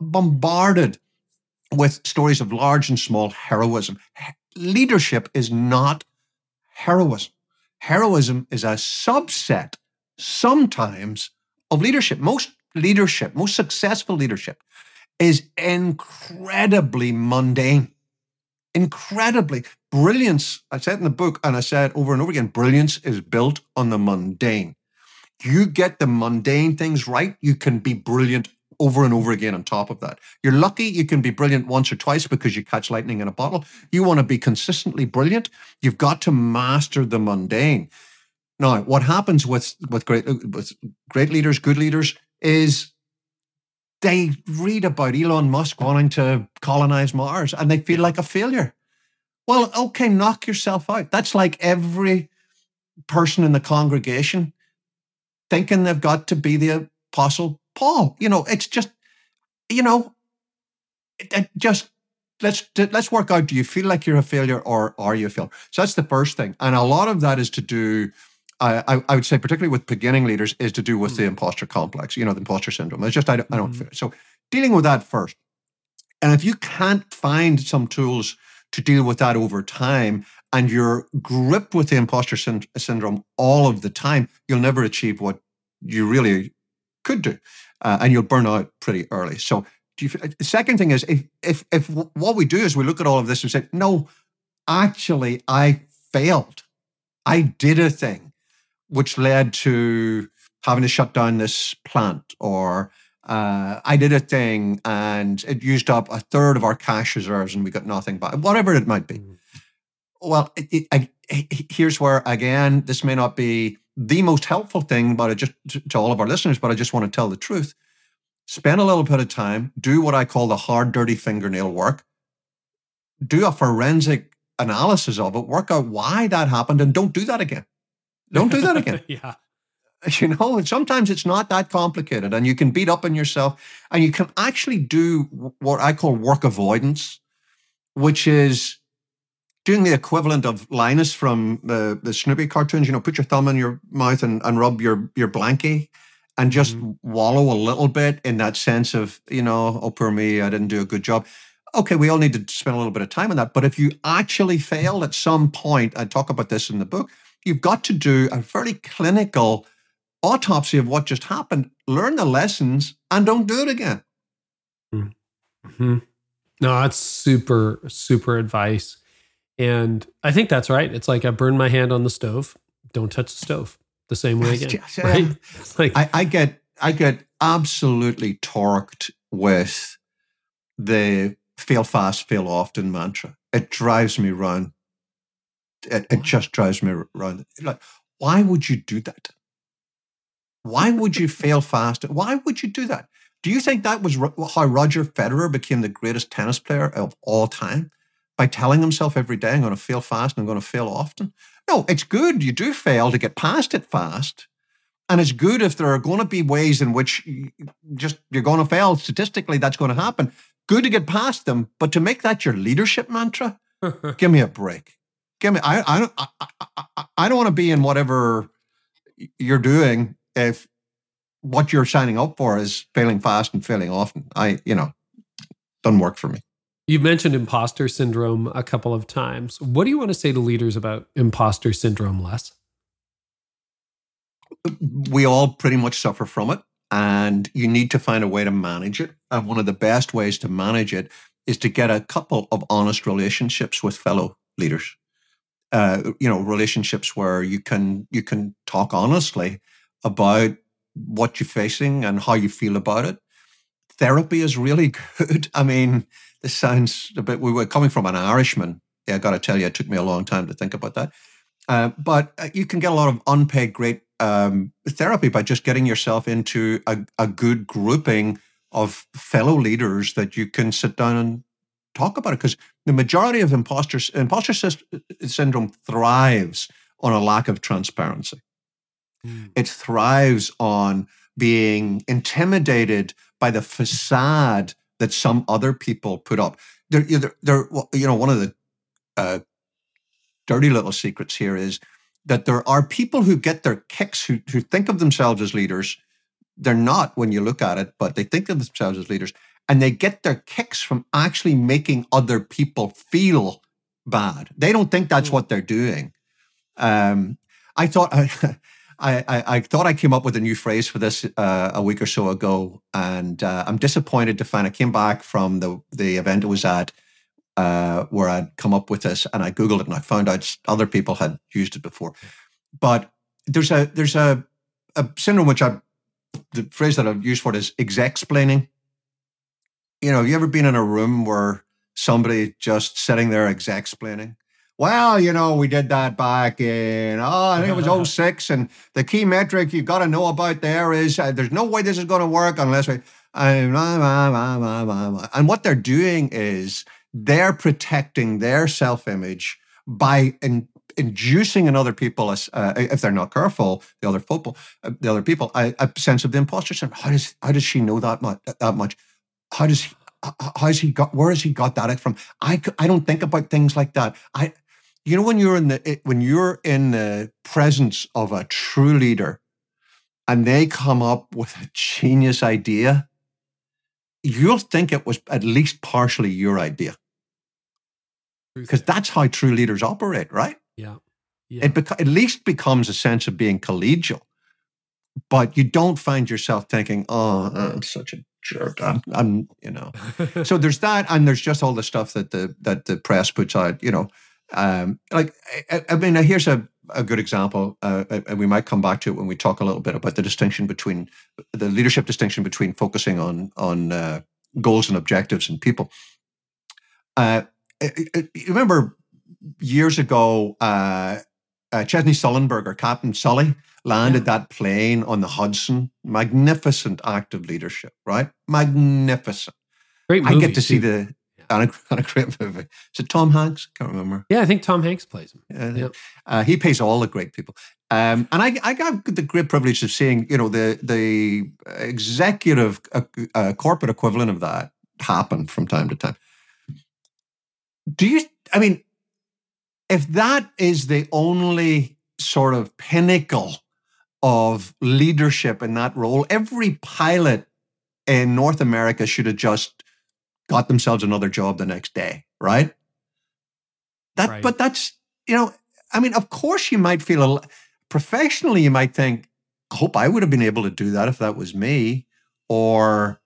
bombarded with stories of large and small heroism. Leadership is not heroism. Heroism is a subset sometimes of leadership. Most leadership, most successful leadership, is incredibly mundane, incredibly. Brilliance, I said in the book, and I said over and over again, brilliance is built on the mundane. You get the mundane things right, you can be brilliant over and over again on top of that. You're lucky you can be brilliant once or twice because you catch lightning in a bottle. You want to be consistently brilliant. You've got to master the mundane. Now, what happens with great leaders, good leaders, is they read about Elon Musk wanting to colonize Mars and they feel like a failure. Well, okay, knock yourself out. That's like every person in the congregation thinking they've got to be the Apostle Paul. You know, it's just, you know, let's work out, do you feel like you're a failure or are you a failure? So that's the first thing. And a lot of that is to do, I would say, particularly with beginning leaders, is to do with the imposter complex, you know, the imposter syndrome. It's just, I don't feel it. So dealing with that first. And if you can't find some tools to deal with that over time, and you're gripped with the imposter syndrome all of the time, you'll never achieve what you really could do. And you'll burn out pretty early. So the second thing is, if what we do is we look at all of this and say, no, actually, I failed. I did a thing which led to having to shut down this plant, or I did a thing and it used up a third of our cash reserves and we got nothing back, whatever it might be. Well, here's where, again, this may not be the most helpful thing, but to all of our listeners, but I just want to tell the truth. Spend a little bit of time, do what I call the hard, dirty fingernail work, do a forensic analysis of it, work out why that happened, and don't do that again. Don't do that again. Yeah. You know, and sometimes it's not that complicated, and you can beat up on yourself, and you can actually do what I call work avoidance, which is doing the equivalent of Linus from the Snoopy cartoons. You know, put your thumb in your mouth and rub your blankie and just wallow a little bit in that sense of, you know, oh, poor me, I didn't do a good job. Okay, we all need to spend a little bit of time on that. But if you actually fail at some point, I talk about this in the book, you've got to do a fairly clinical autopsy of what just happened, learn the lessons, and don't do it again. Mm-hmm. No, that's super, super advice. And I think that's right. It's like, I burned my hand on the stove. Don't touch the stove the same way again. Right? Like, I get absolutely torqued with the fail fast, fail often mantra. It drives me round. It just drives me round. Like, why would you do that? Why would you fail fast? Why would you do that? Do you think that was how Roger Federer became the greatest tennis player of all time? By telling himself every day, I'm going to fail fast and I'm going to fail often. No, it's good you do fail to get past it fast. And it's good if there are going to be ways in which you're going to fail. Statistically, that's going to happen. Good to get past them, but to make that your leadership mantra, give me a break. I don't want to be in whatever you're doing if what you're signing up for is failing fast and failing often. Doesn't work for me. You've mentioned imposter syndrome a couple of times. What do you want to say to leaders about imposter syndrome, Les? We all pretty much suffer from it, and you need to find a way to manage it. And one of the best ways to manage it is to get a couple of honest relationships with fellow leaders. relationships where you can talk honestly about what you're facing and how you feel about it. Therapy is really good. I mean, this sounds a bit, we were coming from an Irishman. Yeah, I got to tell you, it took me a long time to think about that. But you can get a lot of unpaid great therapy by just getting yourself into a good grouping of fellow leaders that you can sit down and talk about it. Because the majority of imposter syndrome thrives on a lack of transparency. Mm. It thrives on being intimidated by the facade that some other people put up. One of the dirty little secrets here is that there are people who get their kicks, who think of themselves as leaders. They're not when you look at it, but they think of themselves as leaders. And they get their kicks from actually making other people feel bad. They don't think that's what they're doing. I thought I came up with a new phrase for this a week or so ago, and I'm disappointed to find I came back from the event I was at where I'd come up with this, and I Googled it, and I found out other people had used it before. But there's a syndrome which the phrase that I've used for it is exexplaining. You know, have you ever been in a room where somebody just sitting there exexplaining? Well, you know, we did that back in, I think it was 2006, and the key metric you've got to know about there is there's no way this is going to work unless we... And what they're doing is they're protecting their self-image by inducing in other people, if they're not careful, the other people, a sense of the imposter syndrome. How does she know that much? Where has he got that from? I don't think about things like that. You know, when you're in the presence of a true leader and they come up with a genius idea, you'll think it was at least partially your idea. Because that's how true leaders operate, right? Yeah. It at least becomes a sense of being collegial. But you don't find yourself thinking, oh, I'm such a jerk. I'm. So there's that, and there's just all the stuff that the press puts out, you know. Here's a good example, and we might come back to it when we talk a little bit about the distinction between the leadership distinction between focusing on goals and objectives and people. Remember years ago, Chesley Sullenberger, Captain Sully, landed that plane on the Hudson. Magnificent act of leadership, right? Magnificent. Great movie. I get to see the... And a great movie. Is it Tom Hanks? I can't remember. Yeah, I think Tom Hanks plays him. Yep. He plays all the great people. And I got the great privilege of seeing, you know, the executive corporate equivalent of that happen from time to time. If that is the only sort of pinnacle of leadership in that role, every pilot in North America should have just got themselves another job the next day, right? Right. But that's, of course you might feel, professionally you might think, I hope I would have been able to do that if that was me, or,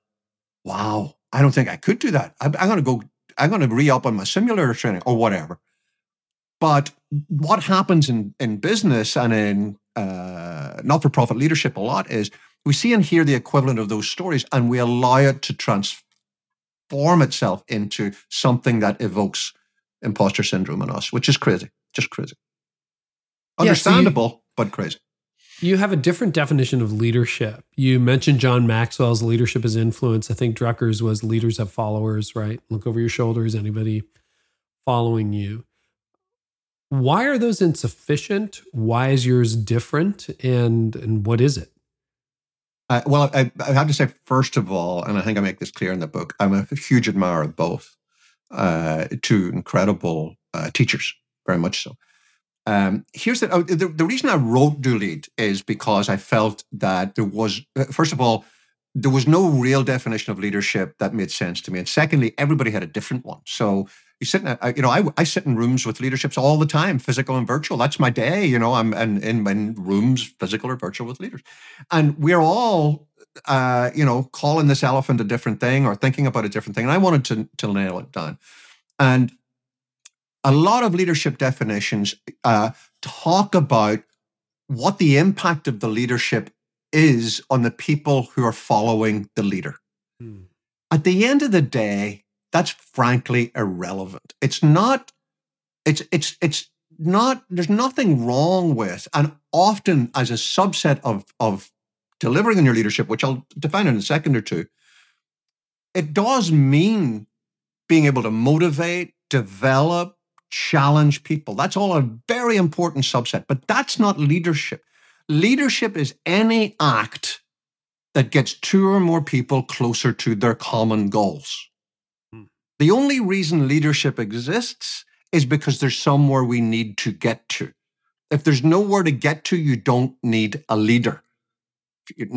wow, I don't think I could do that. I'm going to re-up on my simulator training or whatever. But what happens in business and in not-for-profit leadership a lot is we see and hear the equivalent of those stories, and we allow it to transform itself into something that evokes imposter syndrome in us, which is crazy, just crazy. Understandable, but crazy. You have a different definition of leadership. You mentioned John Maxwell's leadership is influence. I think Drucker's was leaders have followers, right? Look over your shoulders, anybody following you. Why are those insufficient? Why is yours different? And what is it? I have to say, first of all, and I think I make this clear in the book, I'm a huge admirer of both, two incredible teachers, very much so. The reason I wrote Do Lead is because I felt that there was, first of all, there was no real definition of leadership that made sense to me. And secondly, everybody had a different one. So you sit in, I sit in rooms with leaderships all the time, physical and virtual. That's my day. I'm in rooms, physical or virtual, with leaders. And we're all, calling this elephant a different thing or thinking about a different thing. And I wanted to nail it down. And a lot of leadership definitions talk about what the impact of the leadership is on the people who are following the leader. Hmm. At the end of the day, that's frankly irrelevant. It's not, there's nothing wrong with, and often as a subset of delivering on your leadership, which I'll define in a second or two, it does mean being able to motivate, develop, challenge people. That's all a very important subset, but that's not leadership. Leadership is any act that gets two or more people closer to their common goals. Hmm. The only reason leadership exists is because there's somewhere we need to get to. If there's nowhere to get to, you don't need a leader. If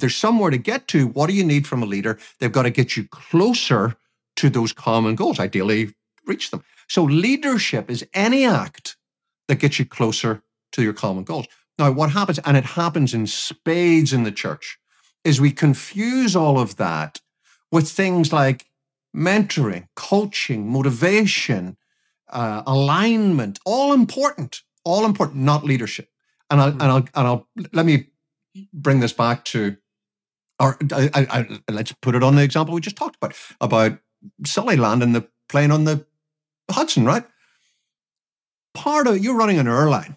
there's somewhere to get to, what do you need from a leader? They've got to get you closer to those common goals, ideally reach them. So leadership is any act that gets you closer to your common goals. Now, what happens, and it happens in spades in the church, is we confuse all of that with things like mentoring, coaching, motivation, alignment, all important, not leadership. And I'll let me bring this back to, let's put it on the example we just talked about Sully landing the plane on the Hudson, right? Part of, you're running an airline.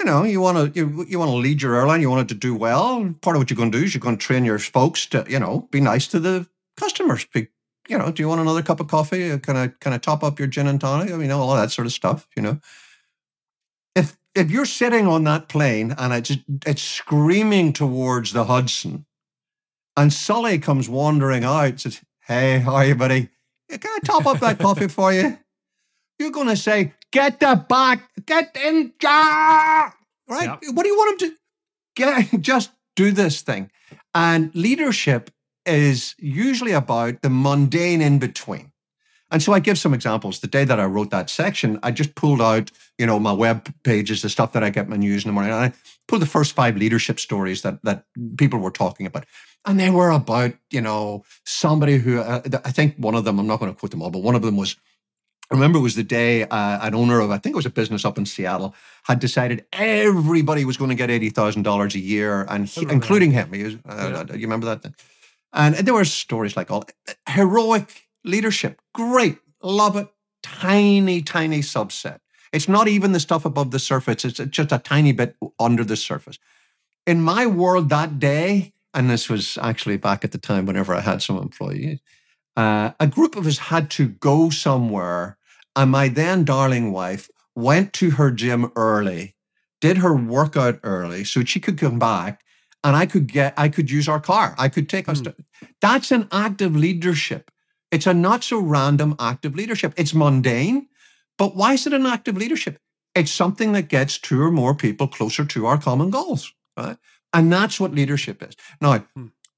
You know, you want to lead your airline, you want it to do well. Part of what you're going to do is you're going to train your folks to, you know, be nice to the customers. Be, you know, do you want another cup of coffee? Can I top up your gin and tonic? I mean, all that sort of stuff, you know. If you're sitting on that plane and it's screaming towards the Hudson and Sully comes wandering out and says, "Hey, how are you, buddy? Can I top up that coffee for you?" You're going to say, "Get the back, get in, right?" Yep. What do you want him to get? Just do this thing. And leadership is usually about the mundane in between. And so I give some examples. The day that I wrote that section, I just pulled out, you know, my web pages, the stuff that I get my news in the morning. And I pulled the first 5 leadership stories that people were talking about. And they were about, you know, somebody who, I think one of them, I'm not going to quote them all, but one of them was, I remember it was the day an owner of, I think it was a business up in Seattle, had decided everybody was going to get $80,000 a year, and including him. He was, you remember that thing? And there were stories like all, heroic leadership, great, love it, tiny, tiny subset. It's not even the stuff above the surface. It's just a tiny bit under the surface. In my world that day, and this was actually back at the time whenever I had some employees, a group of us had to go somewhere, and my then darling wife went to her gym early, did her workout early so she could come back, and I could use our car. I could take us to... That's an act of leadership. It's a not-so-random act of leadership. It's mundane, but why is it an act of leadership? It's something that gets two or more people closer to our common goals, right? And that's what leadership is. Now,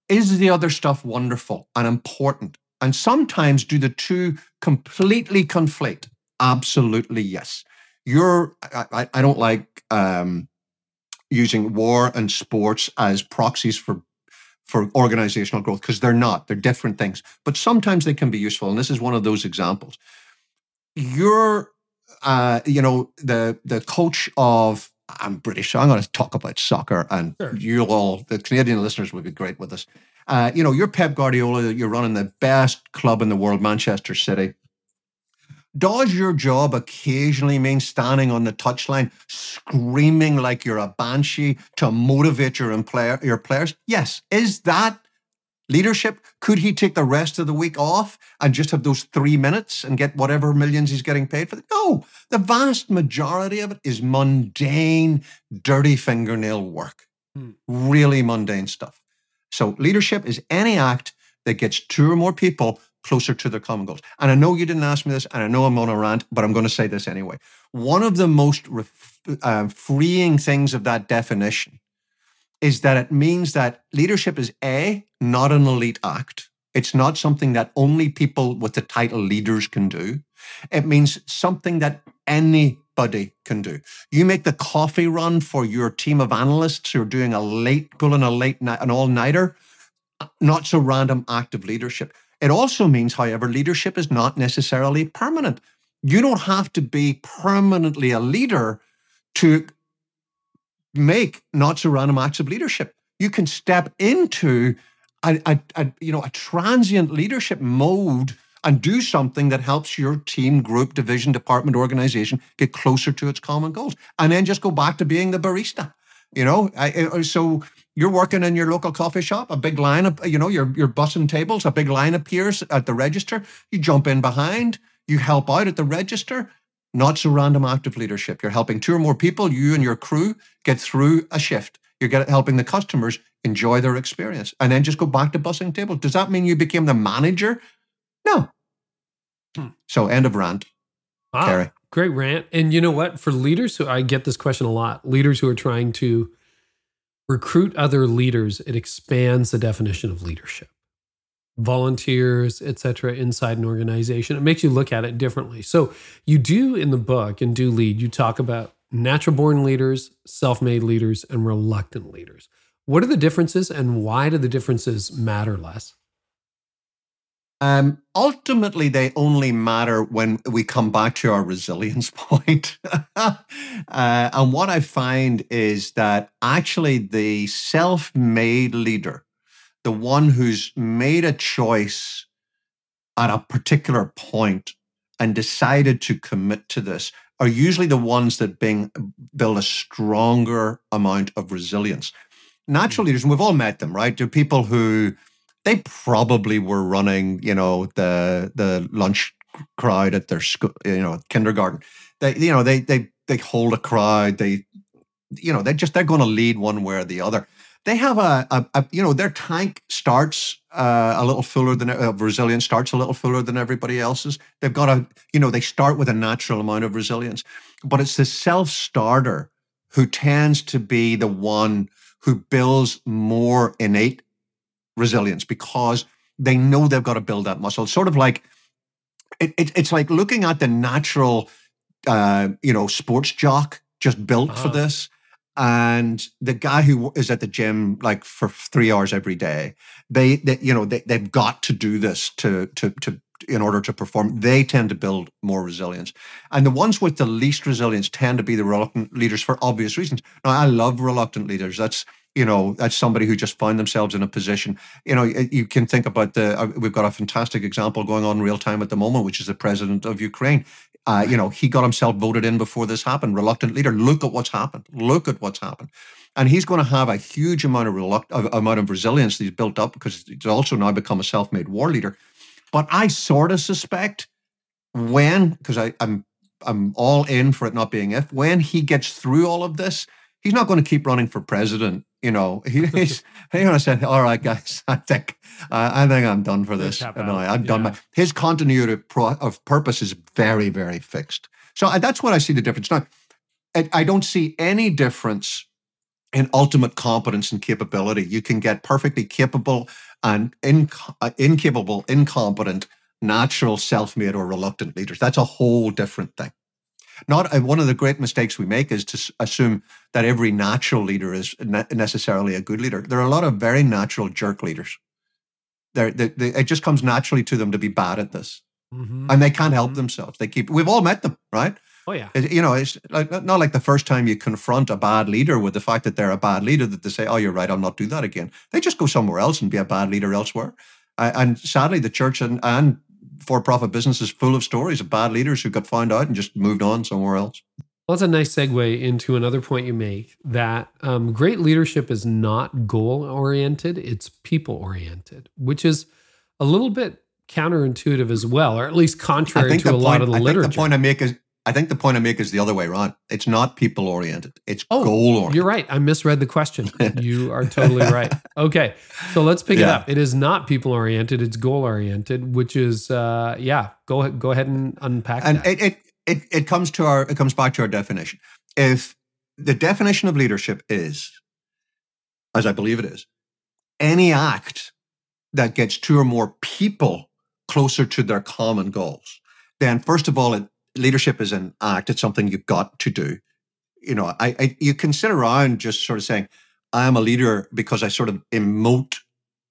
is the other stuff wonderful and important? And sometimes do the two completely conflate? Absolutely, yes. I don't like using war and sports as proxies for organizational growth, because they're not. They're different things. But sometimes they can be useful, and this is one of those examples. You're, you know, the coach of, I'm British, so I'm going to talk about soccer, and sure, you'll all, the Canadian listeners will be great with us. You know, you're Pep Guardiola, you're running the best club in the world, Manchester City. Does your job occasionally mean standing on the touchline, screaming like you're a banshee to motivate your players? Yes. Is that leadership? Could he take the rest of the week off and just have those 3 minutes and get whatever millions he's getting paid for? No. The vast majority of it is mundane, dirty fingernail work. Really mundane stuff. So leadership is any act that gets two or more people closer to their common goals. And I know you didn't ask me this, and I know I'm on a rant, but I'm going to say this anyway. One of the most freeing things of that definition is that it means that leadership is A, not an elite act. It's not something that only people with the title leaders can do. It means something that anybody can do. You make the coffee run for your team of analysts who are doing a late, pulling a late night, an all-nighter, not so random act of leadership. It also means, however, leadership is not necessarily permanent. You don't have to be permanently a leader to make not so random acts of leadership. You can step into a transient leadership mode and do something that helps your team, group, division, department, organization get closer to its common goals. And then just go back to being the barista. You know, so you're working in your local coffee shop, a big line of, you know, you're bussing tables, a big line appears at the register. You jump in behind, you help out at the register. Not so random active leadership. You're helping two or more people, you and your crew, get through a shift. You're helping the customers enjoy their experience. And then just go back to bussing tables. Does that mean you became the manager? No. So end of rant. Wow. Carey. Great rant. And you know what? For leaders who, I get this question a lot, leaders who are trying to recruit other leaders, it expands the definition of leadership. Volunteers, et cetera, inside an organization. It makes you look at it differently. So you do in the book, in Do Lead, you talk about natural-born leaders, self-made leaders, and reluctant leaders. What are the differences and why do the differences matter less? Ultimately, they only matter when we come back to our resilience point. And what I find is that actually the self-made leader, the one who's made a choice at a particular point and decided to commit to this, are usually the ones that build a stronger amount of resilience. Natural leaders, and we've all met them, right? They're people who... they probably were running, you know, the lunch crowd at their school, you know, kindergarten. They, you know, they hold a crowd. They, you know, they're going to lead one way or the other. They have their tank starts a little fuller than resilience starts a little fuller than everybody else's. They've got they start with a natural amount of resilience, but it's the self-starter who tends to be the one who builds more innate resilience because they know they've got to build that muscle. It's sort of like, it's like looking at the natural, sports jock just built for this. And the guy who is at the gym like for 3 hours every day, they've got to do this to in order to perform. They tend to build more resilience. And the ones with the least resilience tend to be the reluctant leaders for obvious reasons. Now, I love reluctant leaders. That's somebody who just found themselves in a position. You know, you can think about we've got a fantastic example going on in real time at the moment, which is the president of Ukraine. He got himself voted in before this happened. Reluctant leader. Look at what's happened. And he's going to have a huge amount of resilience that he's built up because he's also now become a self-made war leader. But I sort of suspect because I'm all in for it not being if, when he gets through all of this, he's not going to keep running for president. You know, he's going to say, all right, guys, I think I'm done for this. His continuity of purpose is very, very fixed. So that's what I see the difference. Now, I don't see any difference in ultimate competence and capability. You can get perfectly capable and incapable, incompetent, natural, self-made or reluctant leaders. That's a whole different thing. One of the great mistakes we make is to assume that every natural leader is necessarily a good leader. There are a lot of very natural jerk leaders. It just comes naturally to them to be bad at this. Mm-hmm. And they can't help themselves. We've all met them, right? Oh, yeah. It's like, not like the first time you confront a bad leader with the fact that they're a bad leader that they say, oh, you're right, I'll not do that again. They just go somewhere else and be a bad leader elsewhere. And sadly, the church and for-profit business is full of stories of bad leaders who got found out and just moved on somewhere else. Well, that's a nice segue into another point you make, that great leadership is not goal-oriented, it's people-oriented, which is a little bit counterintuitive as well, or at least contrary to a lot of the literature. I think the point I make is the other way around. It's not people-oriented. It's goal-oriented. You're right. I misread the question. You are totally right. Okay. So let's pick it up. It is not people-oriented. It's goal-oriented, which is, go ahead and unpack that. And it comes back to our definition. If the definition of leadership is, as I believe it is, any act that gets two or more people closer to their common goals, then first of all, leadership is an act. It's something you've got to do. You know, you can sit around just sort of saying, I am a leader because I sort of emote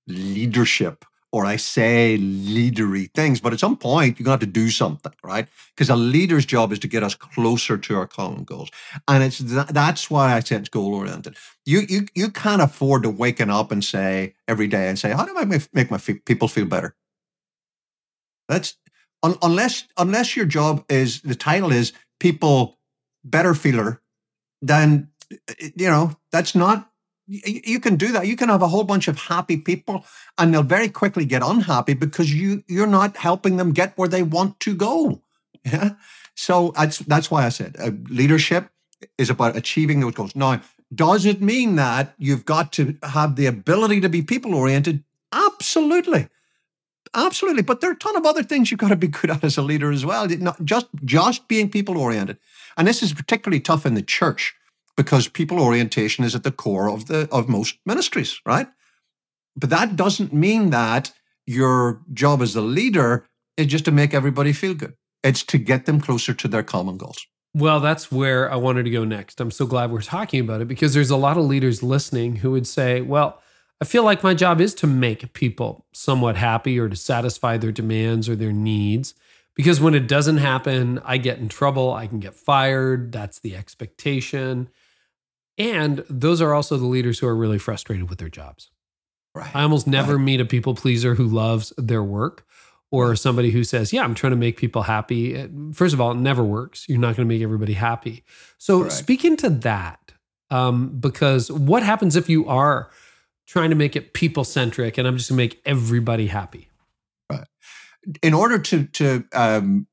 leadership or I say leadery things, but at some point, you're going to have to do something, right? Because a leader's job is to get us closer to our common goals. And that's why I say it's goal-oriented. You can't afford to waking up and say every day and say, how do I make my people feel better? That's unless your job is, the title is people better feeler, then, that's not, you can do that. You can have a whole bunch of happy people and they'll very quickly get unhappy because you're not helping them get where they want to go. Yeah. So that's why I said leadership is about achieving those goals. Now, does it mean that you've got to have the ability to be people-oriented? Absolutely. Absolutely. But there are a ton of other things you've got to be good at as a leader as well. Not just being people-oriented. And this is particularly tough in the church, because people orientation is at the core of most ministries, right? But that doesn't mean that your job as a leader is just to make everybody feel good. It's to get them closer to their common goals. Well, that's where I wanted to go next. I'm so glad we're talking about it, because there's a lot of leaders listening who would say, well, I feel like my job is to make people somewhat happy or to satisfy their demands or their needs. Because when it doesn't happen, I get in trouble. I can get fired. That's the expectation. And those are also the leaders who are really frustrated with their jobs. Right. I almost never meet a people pleaser who loves their work, or somebody who says, yeah, I'm trying to make people happy. First of all, it never works. You're not going to make everybody happy. So speak into that, because what happens if you are trying to make it people-centric and I'm just going to make everybody happy? Right. In order to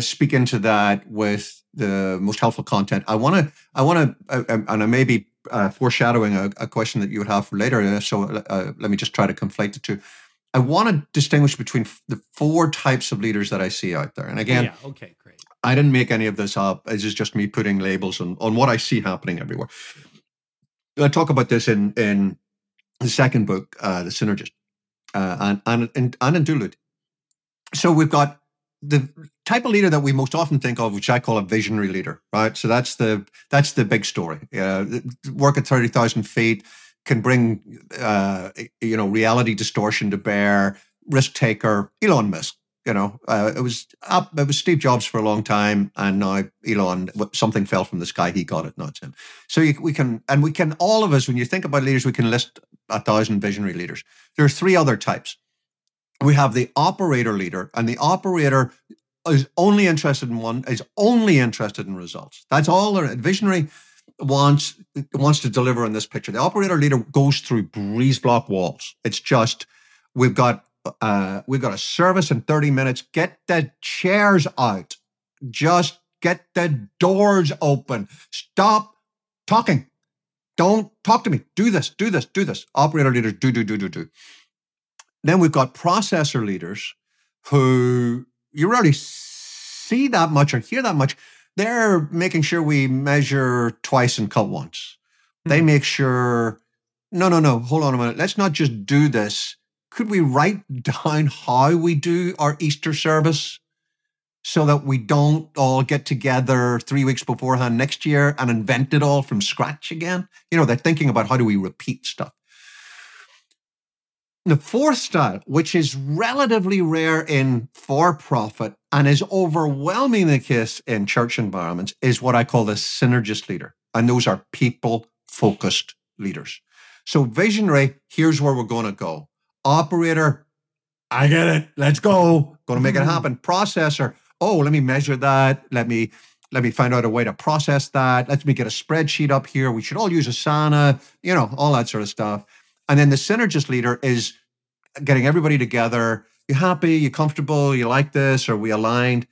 speak into that with the most helpful content, I want to, and I may be foreshadowing a question that you would have for later, so let me just try to conflate the two. I want to distinguish between the four types of leaders that I see out there. And again, okay, great. I didn't make any of this up. This is just me putting labels on what I see happening everywhere. I talk about this in the second book, The Synergist, and in Do Lead. So we've got the type of leader that we most often think of, which I call a visionary leader, right? So that's the big story. Work at 30,000 feet, can bring reality distortion to bear, risk taker, Elon Musk. It was Steve Jobs for a long time, and now Elon. Something fell from the sky. He got it, not him. So we can all of us, when you think about leaders, we can list 1,000 visionary leaders. There are three other types. We have the operator leader, and the operator is only interested in results. That's all. The visionary wants to deliver in this picture. The operator leader goes through breeze block walls. It's just, we've got a service in 30 minutes. Get the chairs out. Just get the doors open. Stop talking. Don't talk to me. Do this, do this, do this. Operator leaders do. Then we've got processor leaders who you rarely see that much or hear that much. They're making sure we measure twice and cut once. Mm-hmm. They make sure, no, hold on a minute. Let's not just do this. Could we write down how we do our Easter service so that we don't all get together 3 weeks beforehand next year and invent it all from scratch again? They're thinking about how do we repeat stuff. The fourth style, which is relatively rare in for-profit and is overwhelmingly the case in church environments, is what I call the synergist leader. And those are people-focused leaders. So visionary, here's where we're going to go. Operator, I get it. Let's go. Going to make it happen. Processor, let me measure that. Let me find out a way to process that. Let me get a spreadsheet up here. We should all use Asana, all that sort of stuff. And then the synergist leader is getting everybody together. You happy? You comfortable? You like this? Are we aligned?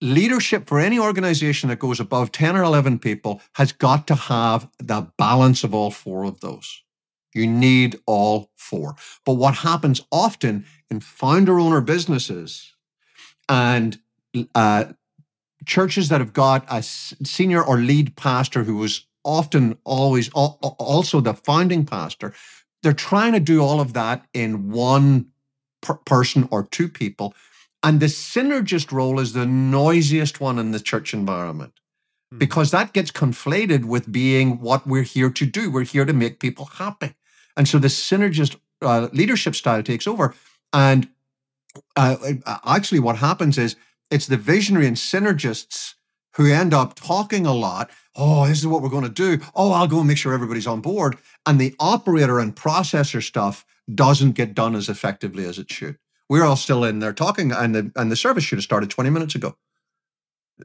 Leadership for any organization that goes above 10 or 11 people has got to have the balance of all four of those. You need all four. But what happens often in founder-owner businesses and churches that have got a senior or lead pastor who was often always also the founding pastor, they're trying to do all of that in one person or two people. And the synergist role is the noisiest one in the church environment, because that gets conflated with being what we're here to do. We're here to make people happy. And so the synergist leadership style takes over. And actually what happens is it's the visionary and synergists who end up talking a lot. Oh, this is what we're going to do. Oh, I'll go and make sure everybody's on board. And the operator and processor stuff doesn't get done as effectively as it should. We're all still in there talking, and the service should have started 20 minutes ago.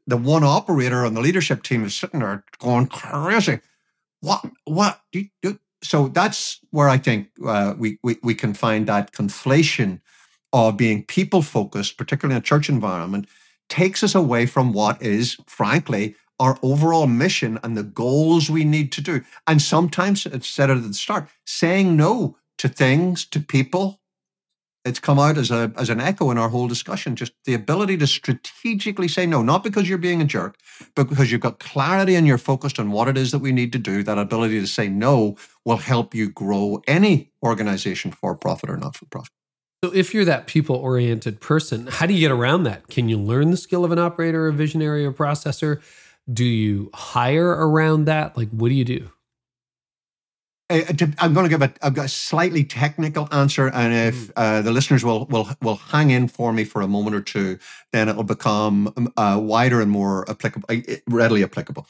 The one operator on the leadership team is sitting there going crazy. What do you do? So that's where I think we can find that conflation of being people-focused, particularly in a church environment, takes us away from what is, frankly, our overall mission and the goals we need to do. And sometimes, it's said at the start, saying no to things, to people, it's come out as an echo in our whole discussion, just the ability to strategically say no, not because you're being a jerk, but because you've got clarity and you're focused on what it is that we need to do. That ability to say no will help you grow any organization, for profit or not for profit. So if you're that people-oriented person, how do you get around that? Can you learn the skill of an operator, a visionary, or processor? Do you hire around that? Like, what do you do? I'm going to give a slightly technical answer, and if the listeners will hang in for me for a moment or two, then it'll become wider and more applicable, readily applicable.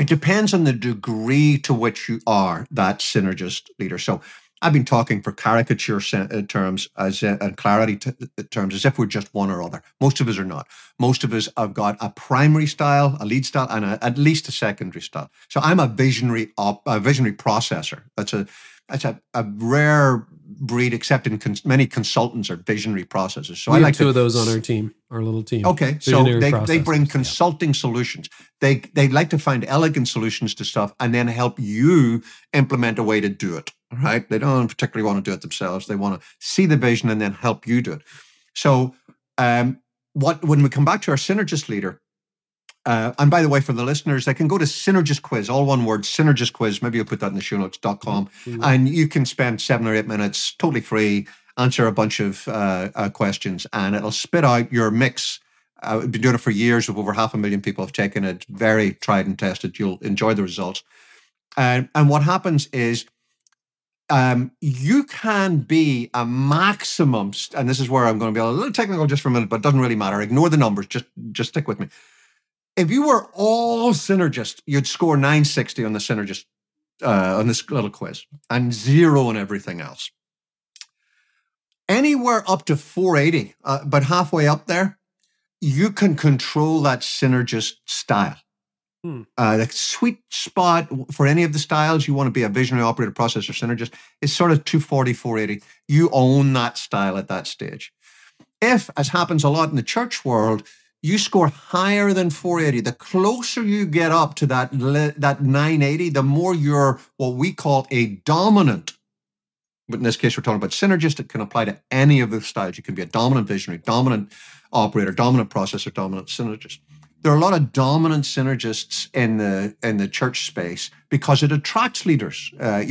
It depends on the degree to which you are that synergist leader. So I've been talking for caricature terms and clarity terms as if we're just one or other. Most of us are not. Most of us have got a primary style, a lead style, and at least a secondary style. So I'm a visionary processor. That's a rare breed, except in many consultants are visionary processors. So we have two of those on our team, our little team. Okay, visionary so they bring consulting solutions. They like to find elegant solutions to stuff and then help you implement a way to do it, right? They don't particularly want to do it themselves. They want to see the vision and then help you do it. So when we come back to our synergist leader, and by the way, for the listeners, they can go to Synergist Quiz, all one word, Synergist Quiz. Maybe you'll put that in the show notes.com. Mm-hmm. And you can spend 7 or 8 minutes totally free, answer a bunch of questions, and it'll spit out your mix. I've been doing it for years. Over 500,000 people have taken it. Very tried and tested. You'll enjoy the results. And what happens is you can be a maximum, and this is where I'm going to be a little technical just for a minute, but it doesn't really matter. Ignore the numbers. Just stick with me. If you were all synergist, you'd score 960 on the synergist, on this little quiz, and 0 on everything else. Anywhere up to 480, but halfway up there, you can control that synergist style. The sweet spot for any of the styles, you want to be a visionary, operator, processor, synergist, is sort of 240, 480. You own that style at that stage. If, as happens a lot in the church world, you score higher than 480. The closer you get up to that 980, the more you're what we call a dominant. But in this case, we're talking about synergist. It can apply to any of the styles. You can be a dominant visionary, dominant operator, dominant processor, dominant synergist. There are a lot of dominant synergists in the church space because it attracts leaders. If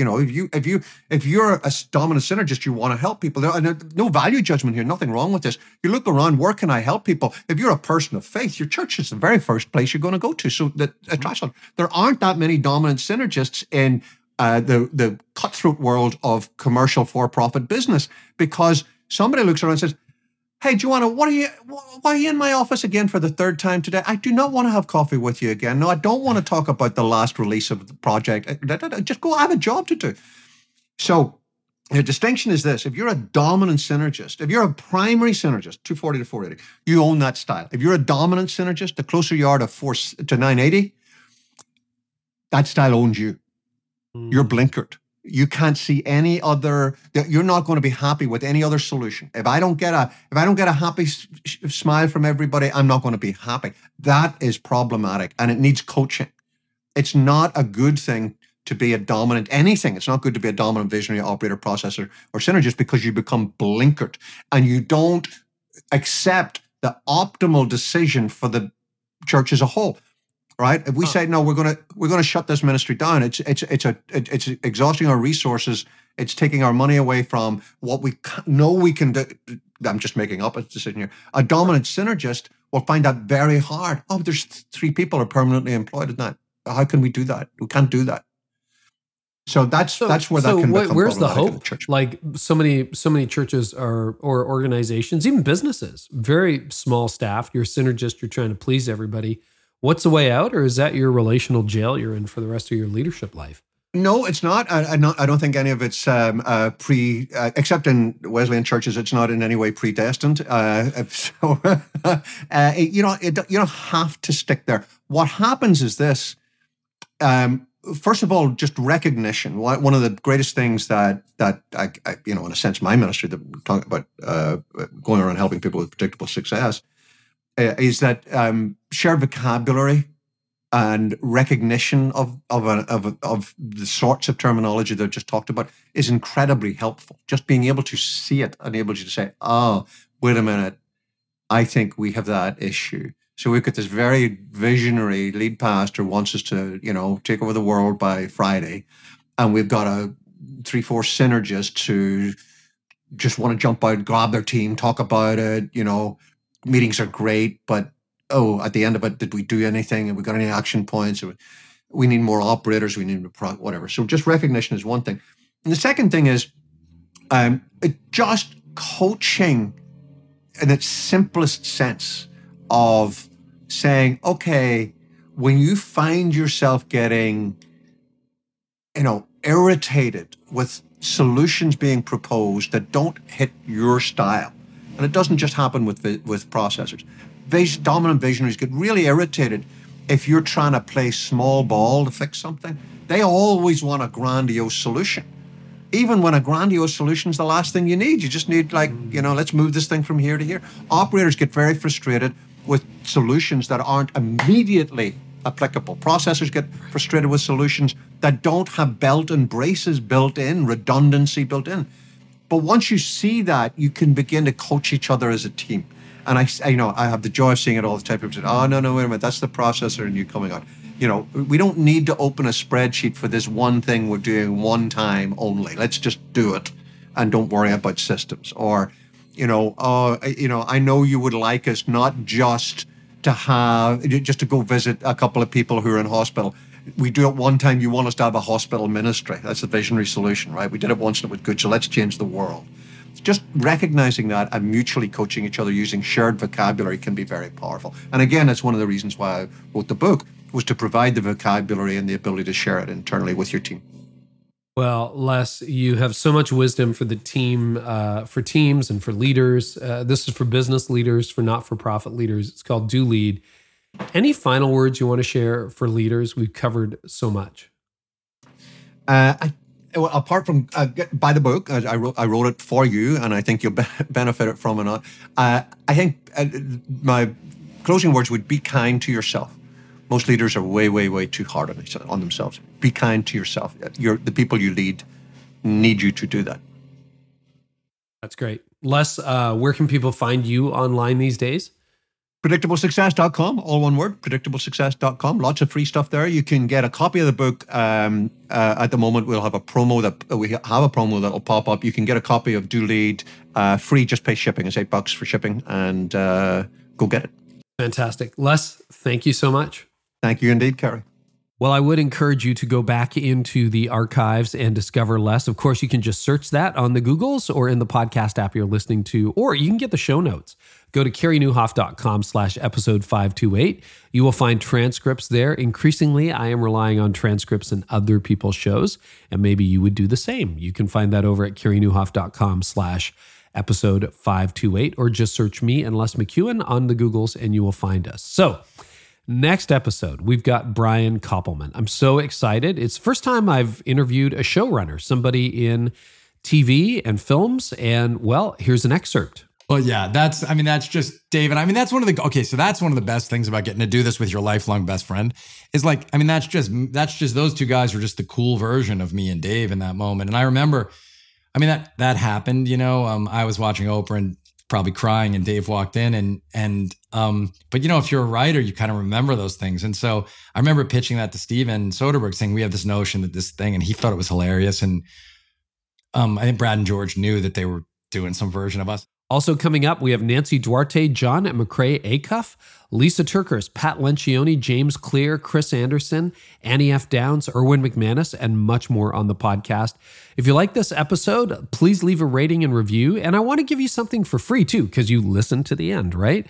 you're a dominant synergist, you want to help people. No value judgment here. Nothing wrong with this. You look around. Where can I help people? If you're a person of faith, your church is the very first place you're going to go to. So that attracts. There aren't that many dominant synergists in the cutthroat world of commercial for-profit business because somebody looks around and says, "Hey, Joanna, why are you in my office again for the third time today? I do not want to have coffee with you again. No, I don't want to talk about the last release of the project. Just go, I have a job to do." So the distinction is this. If you're a dominant synergist, if you're a primary synergist, 240 to 480, you own that style. If you're a dominant synergist, the closer you are to 980, that style owns you. You're blinkered. You can't see any other. You're not going to be happy with any other solution. If I don't get a happy smile from everybody, I'm not going to be happy. That is problematic, and it needs coaching. It's not a good thing to be a dominant anything. It's not good to be a dominant visionary, operator, processor, or synergist because you become blinkered and you don't accept the optimal decision for the church as a whole. Right? If we say no, we're going to shut this ministry down. It's exhausting our resources. It's taking our money away from what we know we can do. I'm just making up a decision here. A dominant synergist will find that very hard. Oh, but there's 3 people are permanently employed in that. How can we do that? We can't do that. So that's where that can become where's the hope? In the church. Like so many churches are, or organizations, even businesses, very small staff. You're a synergist. You're trying to please everybody. What's the way out, or is that your relational jail you're in for the rest of your leadership life? No, it's not. I don't think any of it's except in Wesleyan churches, it's not in any way predestined. You don't have to stick there. What happens is this. First of all, just recognition. One of the greatest things that I in a sense, my ministry that we're talking about going around helping people with predictable success is that shared vocabulary and recognition of the sorts of terminology that I've just talked about is incredibly helpful. Just being able to see it enables you to say, "Oh, wait a minute, I think we have that issue." So we've got this very visionary lead pastor wants us to, take over the world by Friday. And we've got 3-4 synergists who just want to jump out, grab their team, talk about it. Meetings are great, but, at the end of it, did we do anything? Have we got any action points? We need more operators. We need whatever. So just recognition is one thing. And the second thing is just coaching in its simplest sense of saying, okay, when you find yourself getting, irritated with solutions being proposed that don't hit your style, and it doesn't just happen with processors. Dominant visionaries get really irritated if you're trying to play small ball to fix something. They always want a grandiose solution. Even when a grandiose solution is the last thing you need, you just need let's move this thing from here to here. Operators get very frustrated with solutions that aren't immediately applicable. Processors get frustrated with solutions that don't have belt and braces built in, redundancy built in. But once you see that, you can begin to coach each other as a team. And I have the joy of seeing it all the time. People say, "Oh, no, wait a minute, that's the processor and you coming on." We don't need to open a spreadsheet for this one thing we're doing one time only. Let's just do it and don't worry about systems. Or I know you would like us not just to have, just to go visit a couple of people who are in hospital. We do it one time, you want us to have a hospital ministry. That's a visionary solution, right? We did it once and it was good, so let's change the world. Just recognizing that and mutually coaching each other using shared vocabulary can be very powerful. And again, that's one of the reasons why I wrote the book, was to provide the vocabulary and the ability to share it internally with your team. Well, Les, you have so much wisdom for the team, for teams and for leaders. This is for business leaders, for not-for-profit leaders. It's called Do Lead. Any final words you want to share for leaders? We've covered so much. Apart from by the book, I wrote it for you, and I think you'll benefit from it. I think my closing words would be kind to yourself. Most leaders are way, way, way too hard on themselves. Be kind to yourself. The people you lead need you to do that. That's great. Les, where can people find you online these days? PredictableSuccess.com, all one word, PredictableSuccess.com. Lots of free stuff there. You can get a copy of the book. At the moment, we'll have a promo that will pop up. You can get a copy of Do Lead free. Just pay shipping. It's $8 for shipping, and go get it. Fantastic. Les, thank you so much. Thank you indeed, Carey. Well, I would encourage you to go back into the archives and discover Les. Of course, you can just search that on the Googles or in the podcast app you're listening to, or you can get the show notes. Go to careynieuwhof.com/episode 528. You will find transcripts there. Increasingly, I am relying on transcripts in other people's shows, and maybe you would do the same. You can find that over at careynieuwhof.com/episode 528, or just search me and Les McKeown on the Googles and you will find us. So, next episode, we've got Brian Koppelman. I'm so excited. It's the first time I've interviewed a showrunner, somebody in TV and films. And well, here's an excerpt. Well, yeah, that's just David. That's one of the, okay, so that's one of the best things about getting to do this with your lifelong best friend is that's just those two guys were just the cool version of me and Dave in that moment. And I remember, that happened, I was watching Oprah and probably crying, and Dave walked in but if you're a writer, you kind of remember those things. And so I remember pitching that to Steven Soderbergh, saying, we have this notion that this thing, and he thought it was hilarious. And I think Brad and George knew that they were doing some version of us. Also coming up, we have Nancy Duarte, John McRae Acuff, Lisa Turkers, Pat Lencioni, James Clear, Chris Anderson, Annie F. Downs, Erwin McManus, and much more on the podcast. If you like this episode, please leave a rating and review. And I want to give you something for free too, because you listen to the end, right?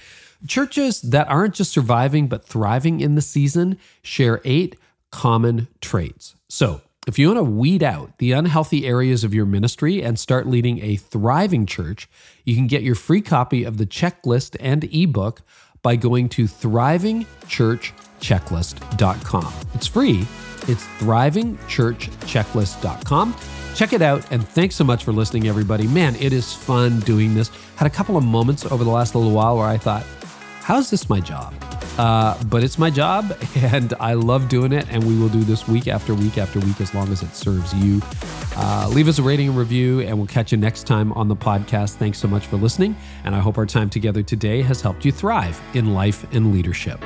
Churches that aren't just surviving but thriving in the season share 8 common traits. So if you want to weed out the unhealthy areas of your ministry and start leading a thriving church, you can get your free copy of the checklist and ebook by going to thrivingchurchchecklist.com. It's free. It's thrivingchurchchecklist.com. Check it out, and thanks so much for listening, everybody. Man, it is fun doing this. Had a couple of moments over the last little while where I thought, how's this my job? But it's my job, and I love doing it, and we will do this week after week after week as long as it serves you. Leave us a rating and review, and we'll catch you next time on the podcast. Thanks so much for listening, and I hope our time together today has helped you thrive in life and leadership.